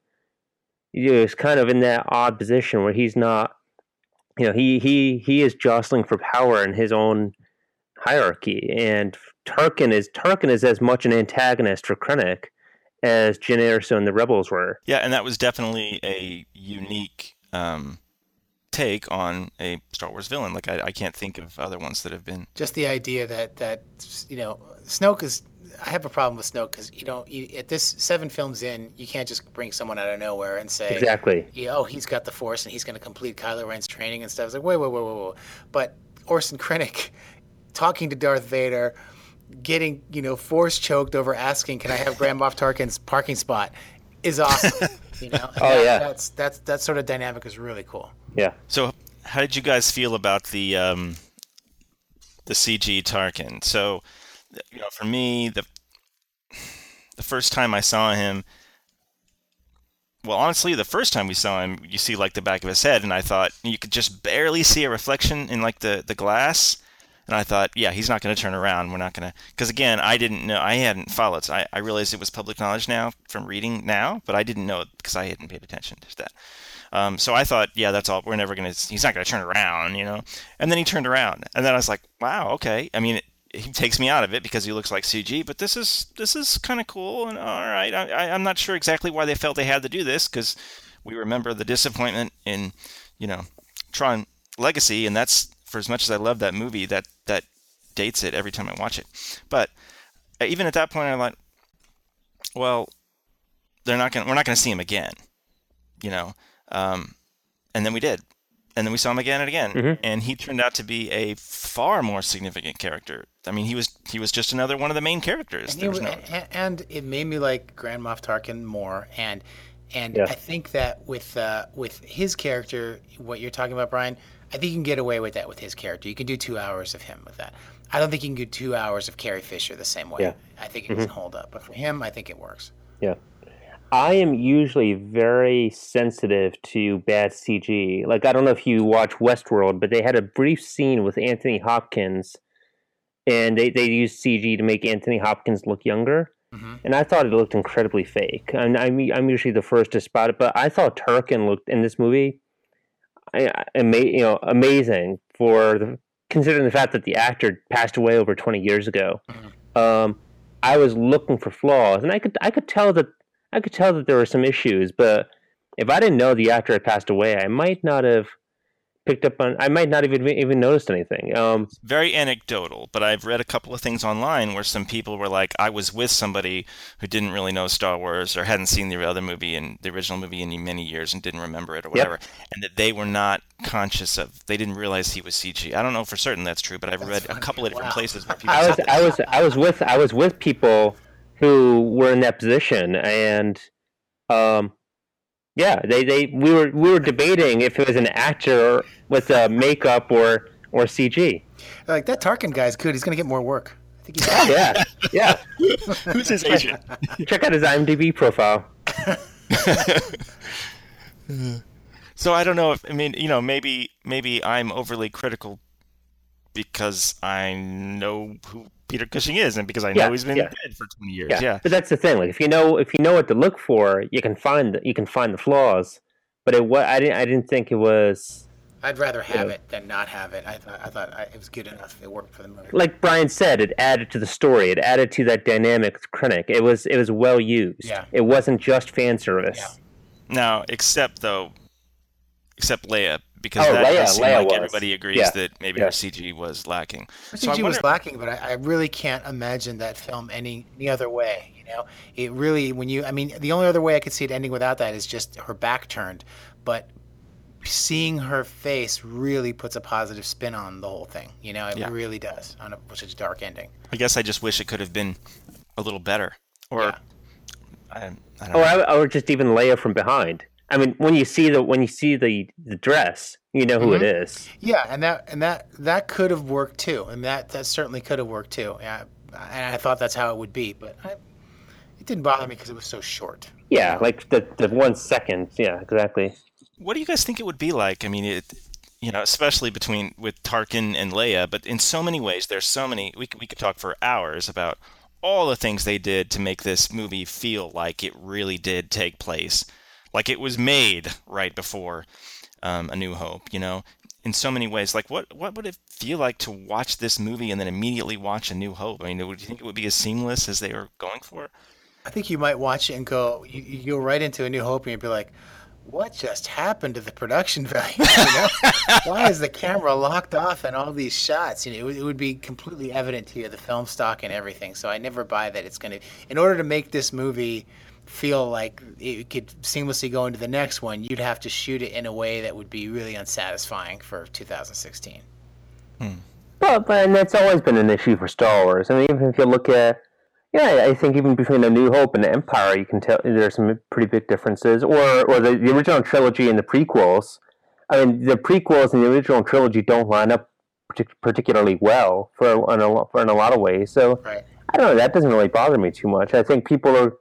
you know, is kind of in that odd position where he's not. You know, he is jostling for power in his own hierarchy, and Tarkin is as much an antagonist for Krennic as Jyn Erso and the Rebels were. Yeah, and that was definitely a unique take on a Star Wars villain. Like I can't think of other ones that have been. Just the idea that you know, Snoke is. I have a problem with Snoke because at this 7 films in, you can't just bring someone out of nowhere and say exactly, yeah, oh, he's got the Force and he's going to complete Kylo Ren's training and stuff. It's like, wait. But Orson Krennic talking to Darth Vader, getting, you know, Force choked over asking, "Can I have Grand Moff Tarkin's parking spot?" is awesome. You know, that's that sort of dynamic is really cool. Yeah. So, how did you guys feel about the CG Tarkin? So. You know, for me, the first time I saw him, well, honestly, the first time we saw him, you see like the back of his head, and I thought you could just barely see a reflection in like the glass. And I thought, yeah, he's not going to turn around. We're not going to, because again, I didn't know. I hadn't followed. So I realized it was public knowledge now from reading now, but I didn't know it because I hadn't paid attention to that. So I thought, yeah, that's all. We're never going to. He's not going to turn around, you know. And then he turned around, and then I was like, wow, okay. I mean, he takes me out of it because he looks like CG, but this is kind of cool. And all right, I'm not sure exactly why they felt they had to do this, because we remember the disappointment in, you know, Tron Legacy, and that's. For as much as I love that movie, that dates it every time I watch it. But even at that point, I'm like, well, we're not going to see him again, you know. And then we did, and then we saw him again and again, mm-hmm. and he turned out to be a far more significant character. I mean, he was just another one of the main characters. And, and it made me like Grand Moff Tarkin more, and yeah. I think that with his character, what you're talking about, Brian. I think you can get away with that with his character. You can do 2 hours of him with that. I don't think you can do 2 hours of Carrie Fisher the same way. Yeah. I think it doesn't hold up. But for him, I think it works. Yeah. I am usually very sensitive to bad CG. Like, I don't know if you watch Westworld, but they had a brief scene with Anthony Hopkins, and they used CG to make Anthony Hopkins look younger. Mm-hmm. And I thought it looked incredibly fake. And I'm usually the first to spot it, but I thought Tarkin looked in this movie... amazing for considering the fact that the actor passed away over 20 years ago. Mm-hmm. I was looking for flaws, and I could tell that there were some issues. But if I didn't know the actor had passed away, I might not have picked up on. I might not have even noticed anything. Very anecdotal, but I've read a couple of things online where some people were like, "I was with somebody who didn't really know Star Wars or hadn't seen the original movie in many years and didn't remember it or whatever," and that they were not conscious of. They didn't realize he was CG. I don't know for certain that's true, but I've read a couple of different places where people. I was with people who were in that position, and. Yeah, we were debating if it was an actor with makeup or CG. Like that Tarkin guy's good. He's gonna get more work. I think yeah. Who's his agent? Check out his IMDb profile. So I don't know if maybe I'm overly critical because I know who Peter Cushing is, and because I know he's been dead for 20 years. Yeah. But that's the thing. Like if you know what to look for, you can find the flaws. But I didn't think it was. I'd rather have it than not have it. I thought it was good enough. It worked for the movie. Like Brian said, it added to the story. It added to that dynamic with Krennic. It was well used. Yeah. It wasn't just fan service. Yeah. Now, except Leia. Because Leia, everybody agrees that maybe her CG was lacking. Her CG was lacking, but I really can't imagine that film ending any other way. You know, it really the only other way I could see it ending without that is just her back turned. But seeing her face really puts a positive spin on the whole thing. You know, it really does on such a dark ending. I guess I just wish it could have been a little better, or I don't know. Or just even Leia from behind. I mean, when you see the dress, you know who it is. Yeah, and that could have worked too, and that certainly could have worked too. And I thought that's how it would be, but it didn't bother me because it was so short. Yeah, like the 1 second. Yeah, exactly. What do you guys think it would be like? I mean, especially with Tarkin and Leia, but in so many ways, there's so many. We could talk for hours about all the things they did to make this movie feel like it really did take place. Like it was made right before A New Hope, you know, in so many ways. Like what would it feel like to watch this movie and then immediately watch A New Hope? I mean, do you think it would be as seamless as they were going for? I think you might watch it and go, you'll right into A New Hope and you'll be like, what just happened to the production value? You know? Why is the camera locked off in all these shots? You know, it would be completely evident to you, the film stock and everything. So I never buy that it's going to, in order to make this movie feel like it could seamlessly go into the next one, you'd have to shoot it in a way that would be really unsatisfying for 2016. But that's always been an issue for Star Wars. I mean, even if you look at, I think even between A New Hope and Empire, you can tell there's some pretty big differences. Or the original trilogy and the prequels. I mean, the prequels and the original trilogy don't line up particularly well in a lot of ways. So I don't know. That doesn't really bother me too much. I think people are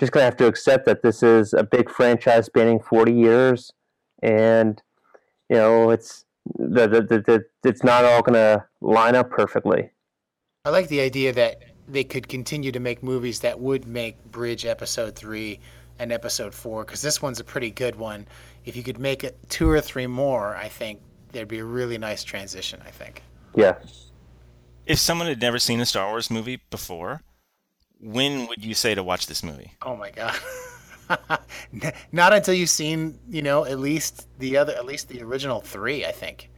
just going to have to accept that this is a big franchise spanning 40 years, and, you know, it's it's not all going to line up perfectly. I like the idea that they could continue to make movies that would make bridge Episode 3 and Episode 4, because this one's a pretty good one. If you could make it 2 or 3 more, I think there'd be a really nice transition, I think. Yeah. If someone had never seen a Star Wars movie before, when would you say to watch this movie? Oh, my God. Not until you've seen, at least the original 3, I think.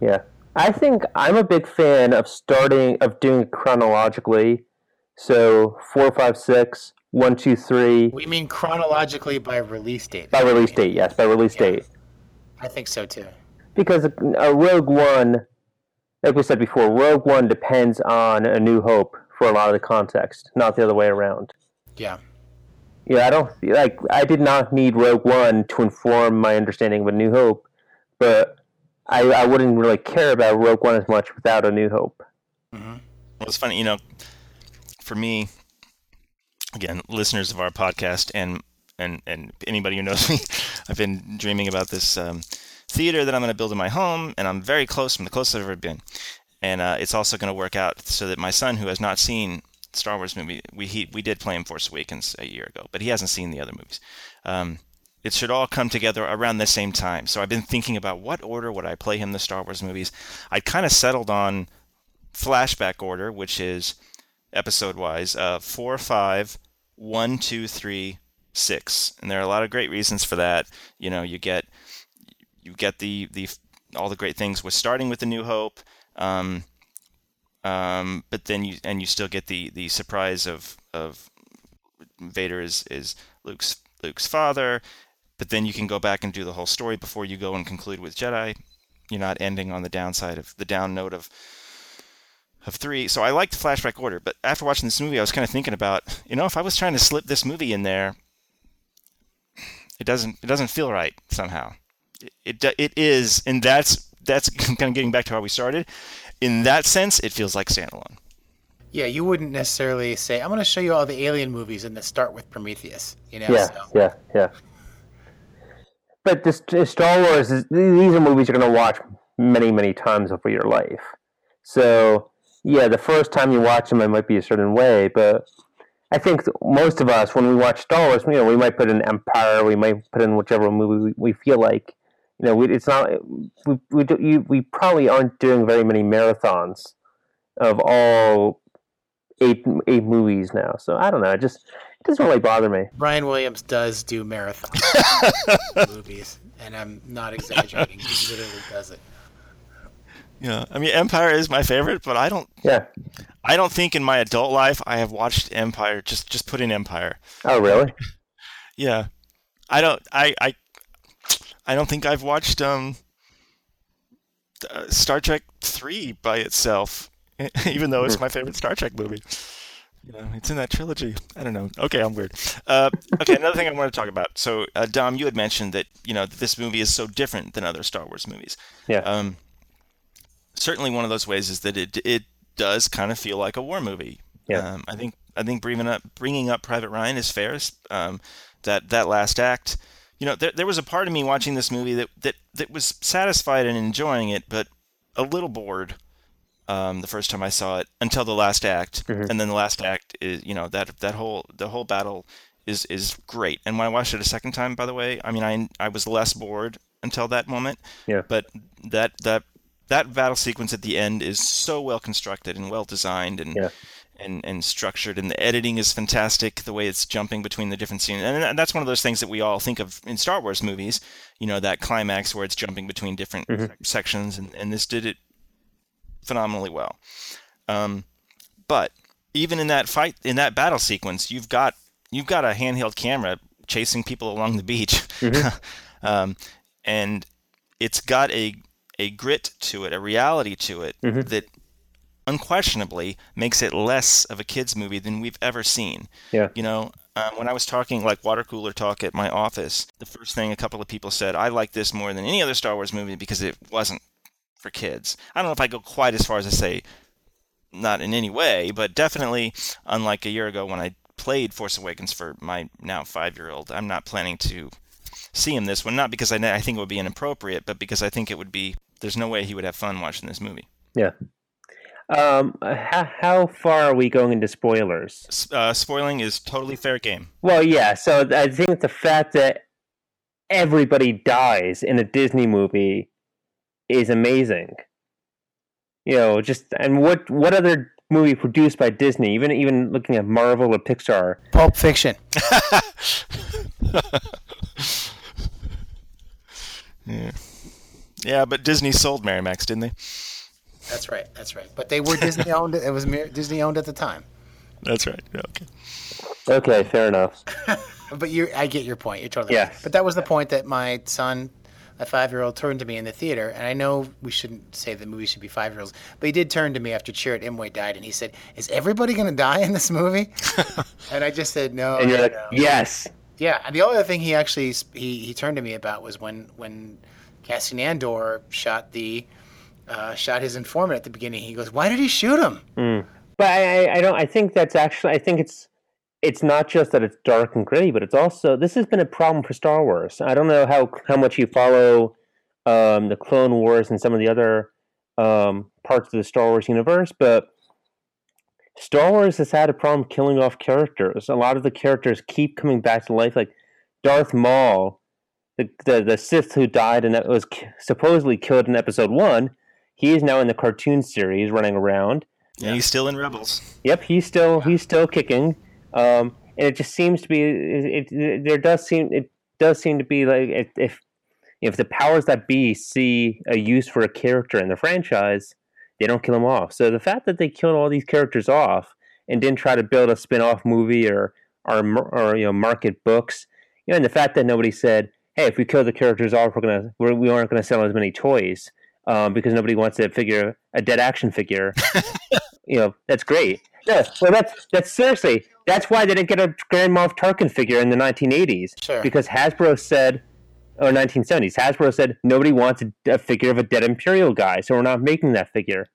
Yeah. I think I'm a big fan of doing it chronologically. So 4, 5, 6, 1, 2, 3. We mean chronologically by release date. By release date, yes. By release date. I think so, too. Because Rogue One, like we said before, Rogue One depends on A New Hope for a lot of the context, not the other way around. Yeah. Yeah, I did not need Rogue One to inform my understanding of A New Hope, but I wouldn't really care about Rogue One as much without A New Hope. Mm-hmm. Well, it's funny, for me, again, listeners of our podcast and anybody who knows me, I've been dreaming about this theater that I'm going to build in my home, and I'm very close, I'm the closest I've ever been. And it's also going to work out so that my son, who has not seen Star Wars movie, we did play him Force Awakens a year ago, but he hasn't seen the other movies. It should all come together around the same time. So I've been thinking about what order would I play him the Star Wars movies. I kind of settled on flashback order, which is episode-wise, 4, 5, 1, 2, 3, 6. And there are a lot of great reasons for that. You get the all the great things with starting with A New Hope, but then you still get the surprise of Vader is Luke's father. But then you can go back and do the whole story before you go and conclude with Jedi. You're not ending on the downside of the down note of 3. So I liked the flashback order, but after watching this movie, I was kind of thinking about, if I was trying to slip this movie in there, it doesn't feel right somehow. It is, and that's kind of getting back to how we started. In that sense, it feels like standalone. Yeah, you wouldn't necessarily say, I'm going to show you all the Alien movies and then start with Prometheus. Yeah. But this Star Wars, these are movies you're going to watch many, many times over your life. So, yeah, the first time you watch them, it might be a certain way. But I think most of us, when we watch Star Wars, we might put in Empire, we might put in whichever movie we feel like. We probably aren't doing very many marathons of all eight movies now, so I don't know. It doesn't really bother me. Brian Williams does do marathon movies, and I'm not exaggerating. He literally does it. Yeah, Empire is my favorite, but I don't think in my adult life I have watched Empire. Just put in Empire. Oh, really? Yeah, I don't. I don't think I've watched Star Trek 3 by itself. Even though it's my favorite Star Trek movie. It's in that trilogy. I don't know. Okay, I'm weird. Another thing I want to talk about. So, Dom, you had mentioned that, this movie is so different than other Star Wars movies. Yeah. Certainly one of those ways is that it does kind of feel like a war movie. Yeah. I think bringing up Private Ryan is fair. That last act. There was a part of me watching this movie that was satisfied and enjoying it, but a little bored. The first time I saw it, until the last act, mm-hmm. And then the last act is the whole battle is great. And when I watched it a second time, by the way, I was less bored until that moment. Yeah. But that battle sequence at the end is so well constructed and well designed and structured, and the editing is fantastic. The way it's jumping between the different scenes, and that's one of those things that we all think of in Star Wars movies. That climax where it's jumping between different mm-hmm. sections, and this did it phenomenally well. But even in that fight, in that battle sequence, you've got a handheld camera chasing people along the beach. Mm-hmm. And it's got a grit to it, a reality to it, mm-hmm. that unquestionably makes it less of a kid's movie than we've ever seen. Yeah. When I was talking, like water cooler talk at my office, the first thing a couple of people said, I like this more than any other Star Wars movie because it wasn't for kids. I don't know if I go quite as far as I say not in any way, but definitely, unlike a year ago when I played Force Awakens for my now 5-year-old, I'm not planning to see him this one, not because I think it would be inappropriate, but because I think it would be there's no way he would have fun watching this movie. Yeah. How far are we going into spoilers? Spoiling is totally fair game. Well, yeah. So I think the fact that everybody dies in a Disney movie is amazing. You know, just and what other movie produced by Disney? Even looking at Marvel or Pixar, Pulp Fiction. Yeah. Yeah, but Disney sold Miramax, didn't they? That's right. That's right. But they were Disney owned. It was Disney owned at the time. That's right. Yeah, okay. Fair enough. But I get your point. You're totally right. But that was the point that my son, my 5-year-old, turned to me in the theater. And I know we shouldn't say the movie should be 5-year-olds, but he did turn to me after Chirrut Îmwe died, and he said, "Is everybody going to die in this movie?" And I just said, "No." And you're like, no. "Yes." Yeah. And the only other thing he actually he turned to me about was when Cassian Andor shot his informant at the beginning. He goes, "Why did he shoot him?" Mm. But I don't. I think that's actually. I think it's not just that it's dark and gritty, but it's also this has been a problem for Star Wars. I don't know how much you follow the Clone Wars and some of the other parts of the Star Wars universe, but Star Wars has had a problem killing off characters. A lot of the characters keep coming back to life, like Darth Maul, the Sith who died and that was supposedly killed in Episode 1. He is now in the cartoon series, running around. Yeah, he's still in Rebels. Yep, he's still kicking, and it just seems to be. It does seem to be like if the powers that be see a use for a character in the franchise, they don't kill him off. So the fact that they killed all these characters off and didn't try to build a spin-off movie or market books, and the fact that nobody said, "Hey, if we kill the characters off, we aren't gonna sell as many toys." Because nobody wants to figure a dead action figure, that's great. Yeah, well, that's seriously that's why they didn't get a Grand Moff Tarkin figure in the 1980s. Sure. Because Hasbro said, or 1970s, Hasbro said nobody wants a figure of a dead Imperial guy, so we're not making that figure.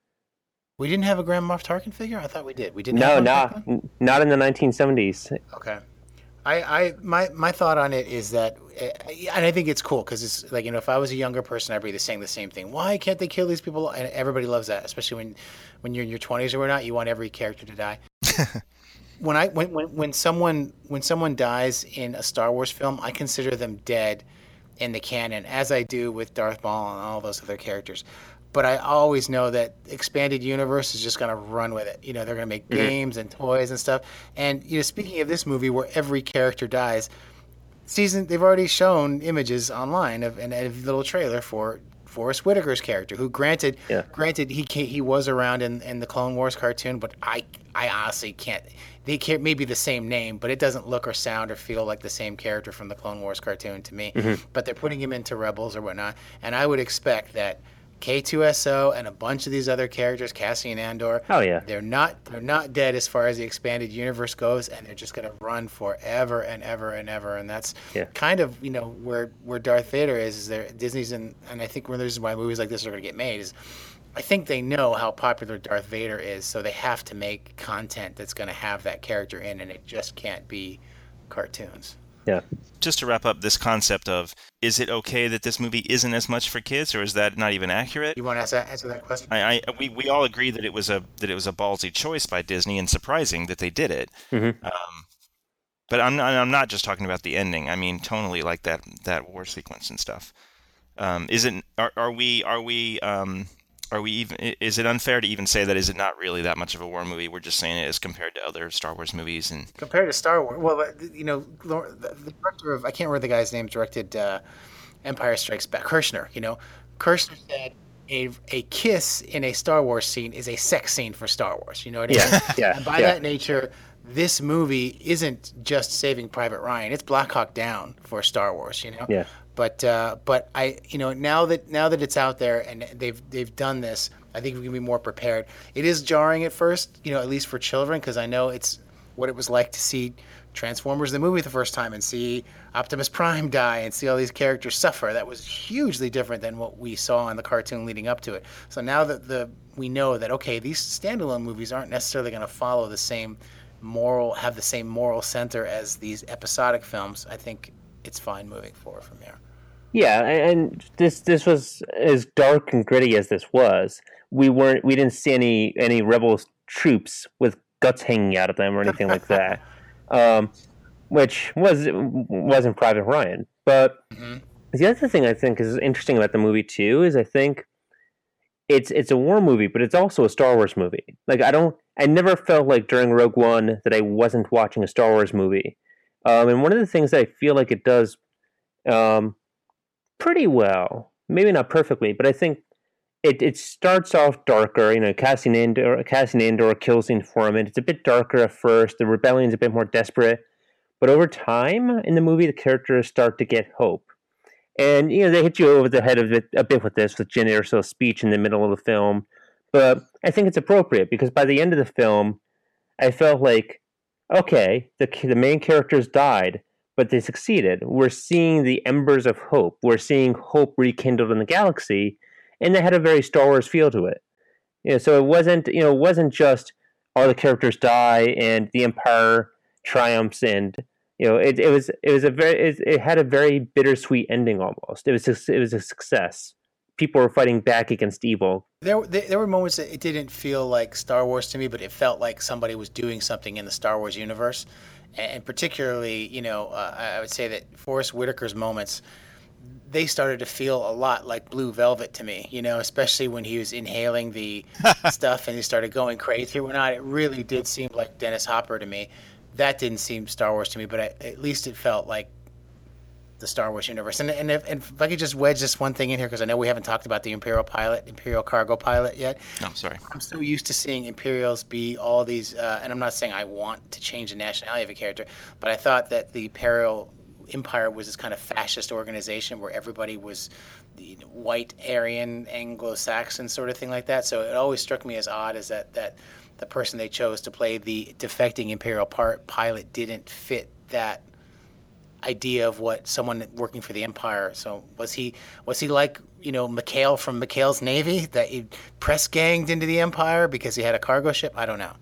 We didn't have a Grand Moff Tarkin figure. I thought we did. We didn't. No, not in the 1970s. Okay. My thought on it is that, and I think it's cool because it's like, if I was a younger person, I'd be saying the same thing. Why can't they kill these people? And everybody loves that, especially when you're in your 20s or whatnot. You want every character to die. when someone dies in a Star Wars film, I consider them dead in the canon, as I do with Darth Maul and all those other characters. But I always know that expanded universe is just going to run with it. They're going to make games and toys and stuff. And speaking of this movie where every character dies, they've already shown images online of a little trailer for Forrest Whitaker's character, who granted he was around in the Clone Wars cartoon, but I honestly can't. They can't maybe the same name, but it doesn't look or sound or feel like the same character from the Clone Wars cartoon to me. Mm-hmm. But they're putting him into Rebels or whatnot, and I would expect that. K2SO and a bunch of these other characters, Cassian Andor. Oh yeah, they're not dead as far as the expanded universe goes, and they're just going to run forever and ever and ever. And that's kind of where Darth Vader is there. Disney's and I think one of the reasons why movies like this are going to get made is I think they know how popular Darth Vader is, so they have to make content that's going to have that character in, and it just can't be cartoons. Yeah. Just to wrap up this concept of, is it okay that this movie isn't as much for kids, or is that not even accurate? You want to answer that question? We all agree that it was a ballsy choice by Disney and surprising that they did it. Mm-hmm. But I'm not just talking about the ending. I mean tonally, like that war sequence and stuff. Is it unfair to even say that? Is it not really that much of a war movie? We're just saying it as compared to other Star Wars movies and compared to Star Wars. Well, the director of I can't remember the guy's name directed Empire Strikes Back. Kirshner, Kirshner said a kiss in a Star Wars scene is a sex scene for Star Wars. You know what I mean? Yeah. And by that nature, this movie isn't just Saving Private Ryan. It's Black Hawk Down for Star Wars. Yeah. But I now that it's out there and they've done this, I think we can be more prepared. It is jarring at first, at least for children, because I know it's what it was like to see Transformers the movie the first time and see Optimus Prime die and see all these characters suffer. That was hugely different than what we saw in the cartoon leading up to it. So now that we know that okay, these standalone movies aren't necessarily going to follow the same moral center as these episodic films, I think it's fine moving forward from there. Yeah, and this was as dark and gritty as this was. We didn't see any rebel troops with guts hanging out of them or anything like that, which wasn't Private Ryan. But the other thing I think is interesting about the movie too is I think it's a war movie, but it's also a Star Wars movie. Like I never felt like during Rogue One that I wasn't watching a Star Wars movie. And one of the things that I feel like it does. Pretty well, maybe not perfectly, but I think it starts off darker. You know, Cassian Andor kills the informant. It's a bit darker at first. The rebellion's a bit more desperate, but over time in the movie, the characters start to get hope. And you know, they hit you over the head of it a bit with Jyn Erso's speech in the middle of the film, but I think it's appropriate because by the end of the film, I felt like, okay, the main characters died. But they succeeded. We're seeing the embers of hope. We're seeing hope rekindled in the galaxy, and they had a very Star Wars feel to it. You know, so it wasn't just all the characters die and the Empire triumphs, and you know, it had a very bittersweet ending almost. It was a success. People were fighting back against evil. There were moments that it didn't feel like Star Wars to me, but it felt like somebody was doing something in the Star Wars universe. And particularly, you know, I would say that Forrest Whitaker's moments, they started to feel a lot like Blue Velvet to me, you know, especially when he was inhaling the stuff and he started going crazy or not. It really did seem like Dennis Hopper to me. That didn't seem Star Wars to me, but at least it felt like the Star Wars universe. And if I could just wedge this one thing in here, because I know we haven't talked about the Imperial cargo pilot yet. No, I'm sorry. I'm so used to seeing Imperials be all these, and I'm not saying I want to change the nationality of a character, but I thought that the Imperial Empire was this kind of fascist organization where everybody was the white, Aryan, Anglo-Saxon sort of thing like that. So it always struck me as odd as that the person they chose to play the defecting Imperial pilot didn't fit that idea of what someone working for the Empire. So was he like, you know, McHale from McHale's Navy, that he press ganged into the Empire because he had a cargo ship? I don't know.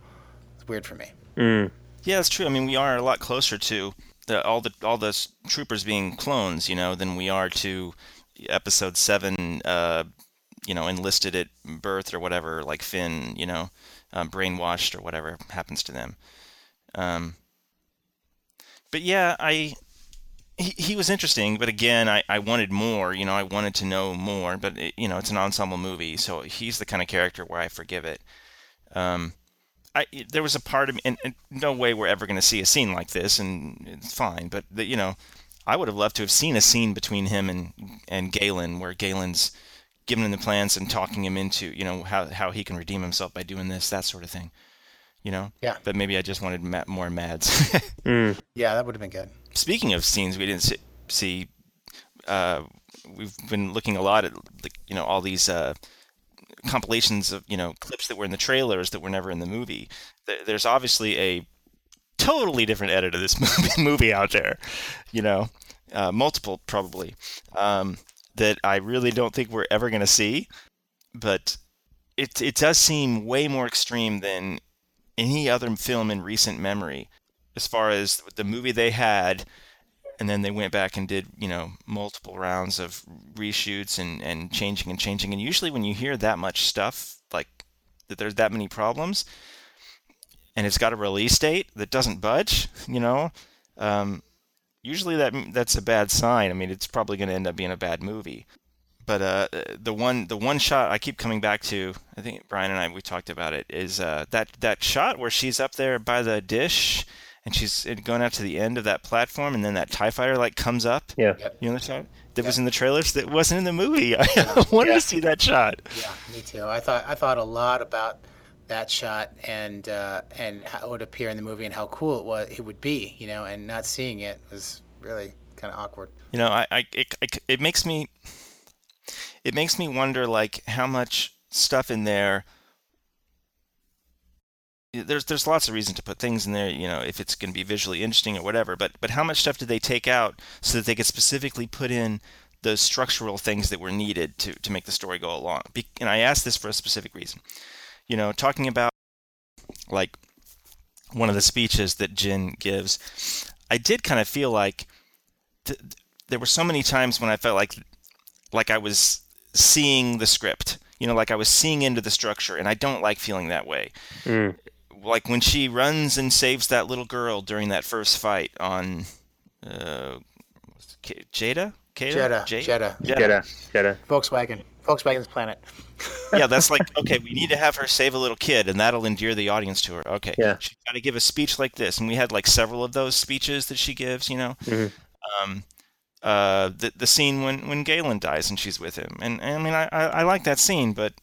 It's weird for me. Mm. Yeah, that's true. I mean, we are a lot closer to all the troopers being clones, you know, than we are to Episode 7, you know, enlisted at birth or whatever, like Finn, you know, brainwashed or whatever happens to them. But yeah, He was interesting, but again, I wanted more, you know, I wanted to know more, but, you know, it's an ensemble movie, so he's the kind of character where I forgive it. There was a part of me, and no way we're ever going to see a scene like this, and it's fine, but, you know, I would have loved to have seen a scene between him and Galen, where Galen's giving him the plans and talking him into, you know, how he can redeem himself by doing this, that sort of thing, you know? Yeah. But maybe I just wanted more Mads. Yeah, that would have been good. Speaking of scenes we didn't see, we've been looking a lot at, you know, all these compilations of, you know, clips that were in the trailers that were never in the movie. There's obviously a totally different edit of this movie out there, you know, multiple probably, that I really don't think we're ever going to see. But it does seem way more extreme than any other film in recent memory, as far as the movie they had, and then they went back and did, you know, multiple rounds of reshoots and changing. And usually when you hear that much stuff, like that there's that many problems, and it's got a release date that doesn't budge, you know, usually that's a bad sign. I mean, it's probably going to end up being a bad movie. But the one shot I keep coming back to, I think Brian and I, we talked about it, is that shot where she's up there by the dish, and she's going out to the end of that platform, and then that TIE fighter, like, comes up. Yeah. You know that shot? That was in the trailers that wasn't in the movie. I wanted to see that shot. Yeah, me too. I thought a lot about that shot and how it would appear in the movie and how cool it would be, you know, and not seeing it was really kind of awkward. You know, it makes me wonder, like, how much stuff in there. There's lots of reason to put things in there, you know, if it's going to be visually interesting or whatever, but how much stuff did they take out so that they could specifically put in those structural things that were needed to make the story go along? And I asked this for a specific reason. You know, talking about, like, one of the speeches that Jyn gives, I did kind of feel like there were so many times when I felt like I was seeing the script, you know, like I was seeing into the structure, and I don't like feeling that way. Mm. Like when she runs and saves that little girl during that first fight on Jedha. Volkswagen's planet. Yeah, that's like, okay, we need to have her save a little kid, and that'll endear the audience to her. Okay, yeah. She's got to give a speech like this, and we had like several of those speeches that she gives, you know. Mm-hmm. The scene when Galen dies and she's with him, and I mean, I like that scene, but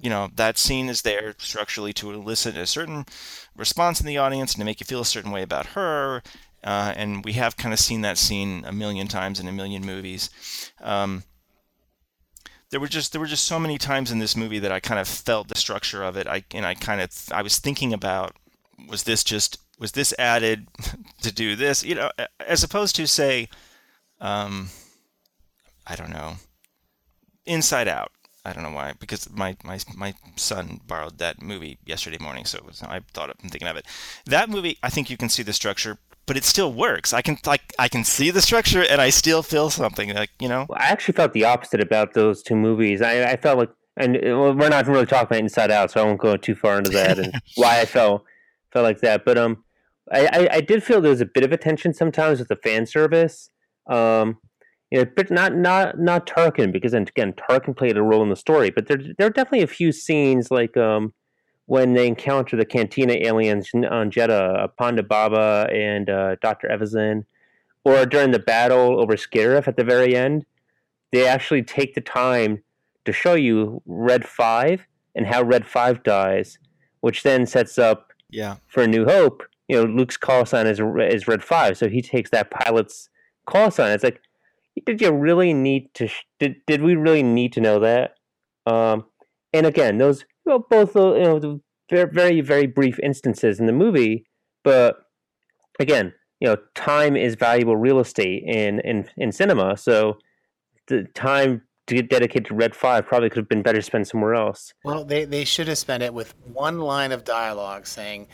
you know, that scene is there structurally to elicit a certain response in the audience and to make you feel a certain way about her. And we have kind of seen that scene a million times in a million movies. There were just so many times in this movie that I kind of felt the structure of it. I was thinking about, was this added to do this, you know, as opposed to say, I don't know, Inside Out. I don't know why, because my son borrowed that movie yesterday morning, so I'm thinking of it. That movie, I think you can see the structure, but it still works. I can see the structure, and I still feel something, like, you know. Well, I actually felt the opposite about those two movies. I felt like, and we're not really talking about Inside Out, so I won't go too far into that and why I felt like that. But I did feel there was a bit of a tension sometimes with the fan service. But not Tarkin, because then again, Tarkin played a role in the story. But there are definitely a few scenes, like when they encounter the Cantina aliens on Jedha, Ponda Baba and Dr. Evazan, or during the battle over Scarif at the very end. They actually take the time to show you Red 5 and how Red 5 dies, which then sets up for A New Hope. You know, Luke's call sign is Red 5, so he takes that pilot's call sign. It's like, did you really need to? Did we really need to know that? And again, those both the very, very brief instances in the movie, but again, time is valuable real estate in cinema. So the time to get dedicated to Red 5 probably could have been better spent somewhere else. Well, they should have spent it with one line of dialogue saying,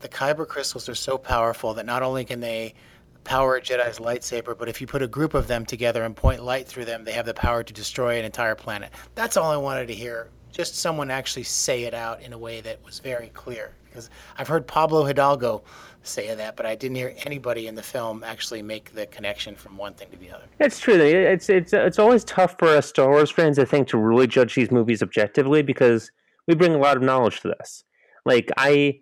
"The Kyber crystals are so powerful that not only can they power Jedi's lightsaber, but if you put a group of them together and point light through them, they have the power to destroy an entire planet." That's all I wanted to hear. Just someone actually say it out in a way that was very clear. Because I've heard Pablo Hidalgo say that, but I didn't hear anybody in the film actually make the connection from one thing to the other. It's true. It's always tough for us Star Wars fans, I think, to really judge these movies objectively, because we bring a lot of knowledge to this. Like I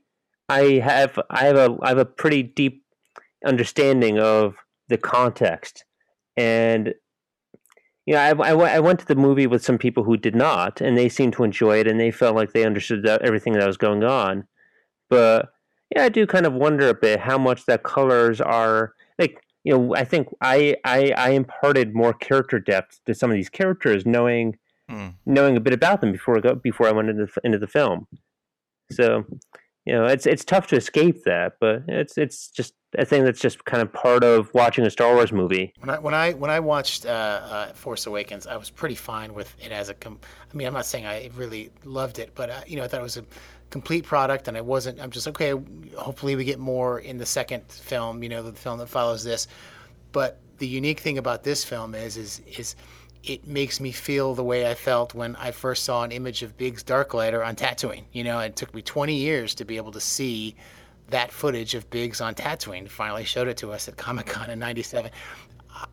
have a pretty deep understanding of the context, and I went to the movie with some people who did not, and they seemed to enjoy it, and they felt like they understood everything that was going on. But I do kind of wonder a bit how much that colors are like. I think I imparted more character depth to some of these characters, knowing a bit about them before I went into the film. So it's tough to escape that, but it's just a thing that's just kind of part of watching a Star Wars movie. When I watched Force Awakens, I was pretty fine with it as I'm not saying I really loved it, but I thought it was a complete product, and I'm just okay. Hopefully, we get more in the second film. The film that follows this. But the unique thing about this film is it makes me feel the way I felt when I first saw an image of Biggs Darklighter on Tatooine. It took me 20 years to be able to see that footage of Biggs on Tatooine. Finally showed it to us at Comic-Con in 97.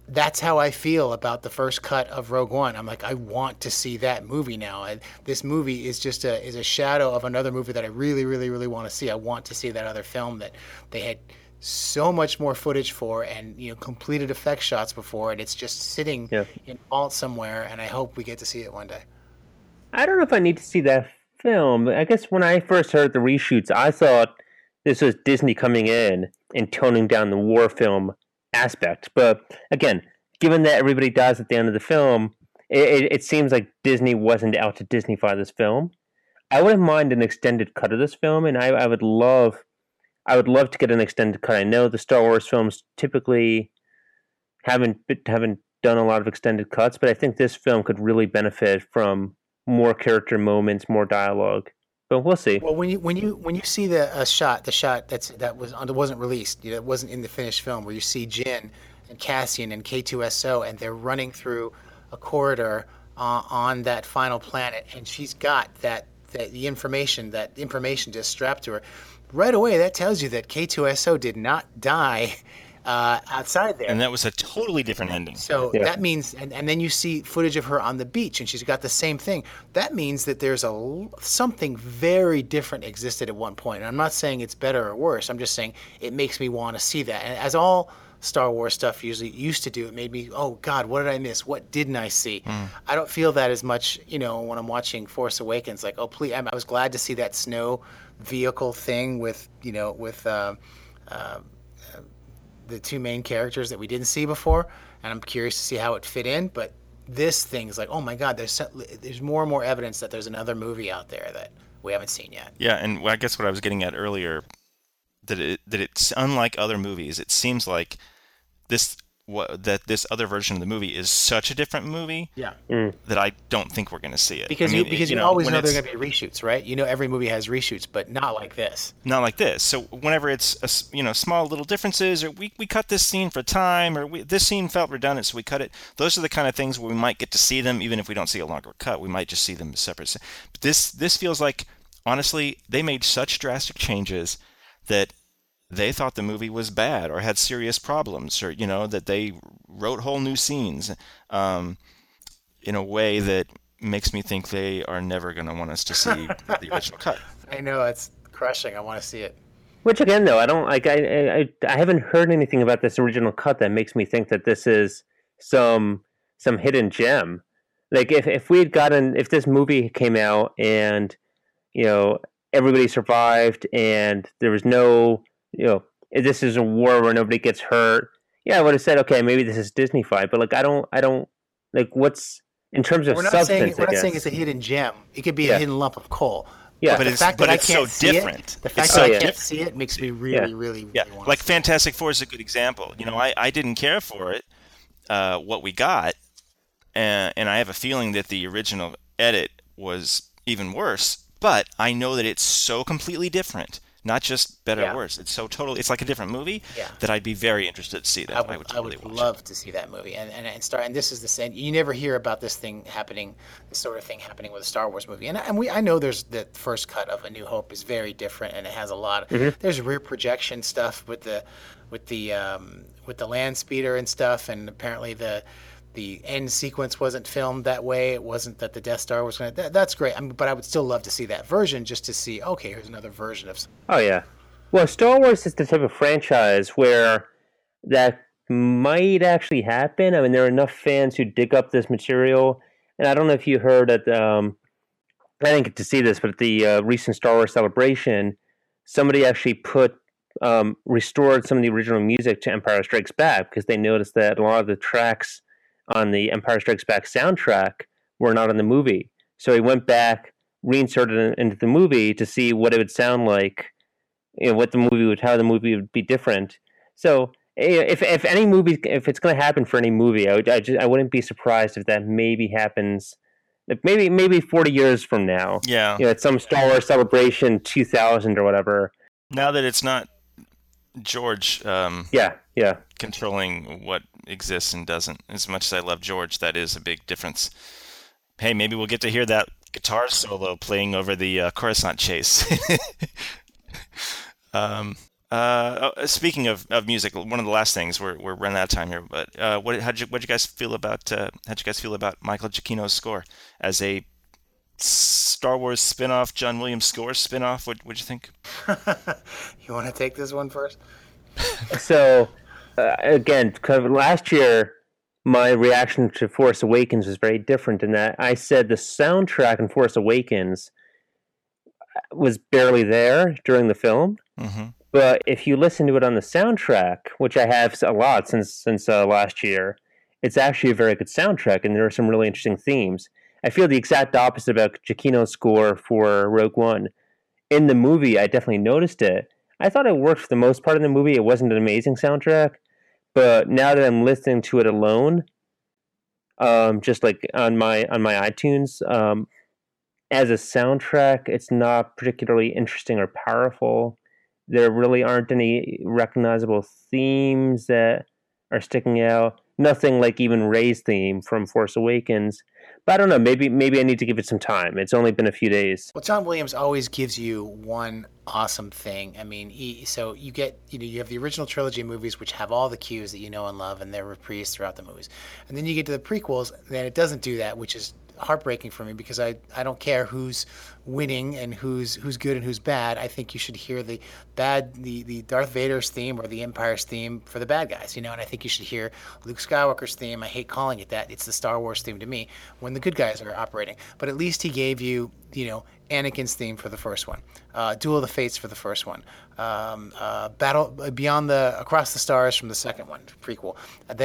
That's how I feel about the first cut of Rogue One. I'm like, I want to see that movie now. This movie is just a shadow of another movie that I really, really, really want to see. I want to see that other film that they had so much more footage for and completed effect shots before, and it's just sitting in vault somewhere, and I hope we get to see it one day. I don't know if I need to see that film. I guess when I first heard the reshoots, I thought this was Disney coming in and toning down the war film aspect. But again, given that everybody dies at the end of the film, it seems like Disney wasn't out to Disney-fy this film. I wouldn't mind an extended cut of this film, and I would love to get an extended cut. I know the Star Wars films typically haven't done a lot of extended cuts, but I think this film could really benefit from more character moments, more dialogue. But we'll see. Well, when you see the shot that wasn't released, it wasn't in the finished film, where you see Jyn and Cassian and K2SO, and they're running through a corridor on that final planet, and she's got that information just strapped to her. Right away, that tells you that K2SO did not die outside there. And that was a totally different ending. So that means, and then you see footage of her on the beach, and she's got the same thing. That means that there's something very different existed at one point. And I'm not saying it's better or worse. I'm just saying it makes me want to see that. And as all Star Wars stuff usually used to do, it made me, oh God, what did I miss? What didn't I see? I don't feel that as much, when I'm watching Force Awakens. Like, oh please, I was glad to see that snow vehicle thing with the two main characters that we didn't see before, and I'm curious to see how it fit in. But this thing's like, oh my God, there's more and more evidence that there's another movie out there that we haven't seen yet. Yeah, and I guess what I was getting at earlier, that it's unlike other movies. It seems like this other version of the movie is such a different movie that I don't think we're going to see it. Because you always know there's going to be reshoots, right? Every movie has reshoots, but not like this. Not like this. So whenever it's small little differences, or we cut this scene for time, or this scene felt redundant, so we cut it. Those are the kind of things where we might get to see them, even if we don't see a longer cut. We might just see them as separate. But this feels like, honestly, they made such drastic changes that they thought the movie was bad or had serious problems, or, that they wrote whole new scenes in a way that makes me think they are never going to want us to see the original cut. I know, it's crushing. I want to see it. Which, again, though, I haven't heard anything about this original cut that makes me think that this is some hidden gem. Like, if we had if this movie came out and, everybody survived and there was no... this is a war where nobody gets hurt. Yeah, I would have said, okay, maybe this is Disney-fied, but I don't what's in terms of substance. We're not saying it's a hidden gem. It could be a hidden lump of coal. Yeah, but the fact that I can't see it makes me really want. Like Fantastic Four is a good example. I didn't care for it, what we got, and I have a feeling that the original edit was even worse. But I know that it's so completely different. Not just better or worse. It's so totally. It's like a different movie that I'd be very interested to see that. I would love to see that movie and start. And this is the same. You never hear about this thing happening, this sort of thing happening with a Star Wars movie. I know there's the first cut of A New Hope is very different, and it has a lot. There's rear projection stuff with the land speeder and stuff, and apparently the end sequence wasn't filmed that way. It wasn't that the Death Star was going to... That's great. But I would still love to see that version just to see, okay, here's another version of something. Oh, yeah. Well, Star Wars is the type of franchise where that might actually happen. There are enough fans who dig up this material. And I don't know if you heard at... I didn't get to see this, but at the recent Star Wars Celebration, somebody actually restored some of the original music to Empire Strikes Back because they noticed that a lot of the tracks on the Empire Strikes Back soundtrack were not in the movie. So he went back, reinserted it into the movie to see what it would sound like, how the movie would be different. So if any movie, if it's going to happen for any movie, I wouldn't be surprised if that maybe happens, maybe 40 years from now. Yeah. At some Star Wars Celebration 2000 or whatever. Now that it's not George controlling what exists and doesn't. As much as I love George, that is a big difference. Hey, maybe we'll get to hear that guitar solo playing over the Coruscant chase. Speaking of music, one of the last things we're running out of time here. But how'd you guys feel about Michael Giacchino's score as a Star Wars spinoff, John Williams score spinoff? What'd you think? You want to take this one first? So, again, last year, my reaction to Force Awakens was very different in that I said the soundtrack in Force Awakens was barely there during the film. Mm-hmm. But if you listen to it on the soundtrack, which I have a lot since last year, it's actually a very good soundtrack, and there are some really interesting themes. I feel the exact opposite about Giacchino's score for Rogue One. In the movie, I definitely noticed it. I thought it worked for the most part in the movie. It wasn't an amazing soundtrack, but now that I'm listening to it alone, just like on my iTunes, as a soundtrack, it's not particularly interesting or powerful. There really aren't any recognizable themes that are sticking out. Nothing like even Rey's theme from Force Awakens. But I don't know, maybe I need to give it some time. It's only been a few days. Well, John Williams always gives you one awesome thing. I mean, so you get, you have the original trilogy movies, which have all the cues that you know and love, and they're reprised throughout the movies. And then you get to the prequels, and then it doesn't do that, which is heartbreaking for me, because I don't care who's winning and who's good and who's bad. I think you should hear the Darth Vader's theme or the Empire's theme for the bad guys, and I think you should hear Luke Skywalker's theme. I hate calling it that. It's the Star Wars theme to me when the good guys are operating. But at least he gave you, Anakin's theme for the first one, Duel of the Fates for the first one, Battle Beyond Across the Stars from the second one, prequel, and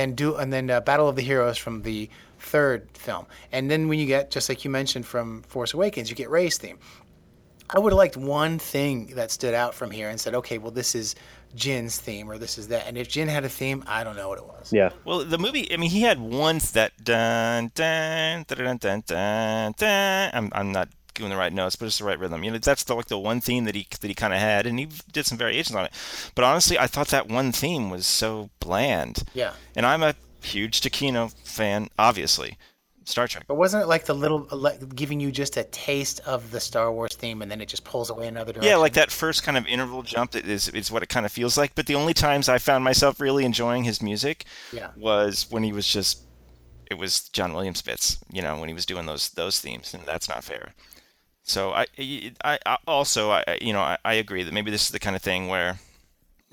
then Battle of the Heroes from the third film. And then when you get, just like you mentioned from Force Awakens, you get Rey's theme. I would have liked one thing that stood out from here and said, okay, well, this is Jin's theme or this is that. And if Jyn had a theme, I don't know what it was. Yeah. Well, the movie, I mean, he had once that dun dun dun dun dun dun. I'm not doing the right notes, but it's the right rhythm. That's the one theme that he kind of had, and he did some variations on it. But honestly, I thought that one theme was so bland. Yeah. And I'm a huge Takino fan, obviously. Star Trek. But wasn't it like the little, giving you just a taste of the Star Wars theme, and then it just pulls away another direction? Yeah, like that first kind of interval jump is what it kind of feels like. But the only times I found myself really enjoying his music was when he was just, it was John Williams bits, when he was doing those themes, and that's not fair. So I agree that maybe this is the kind of thing where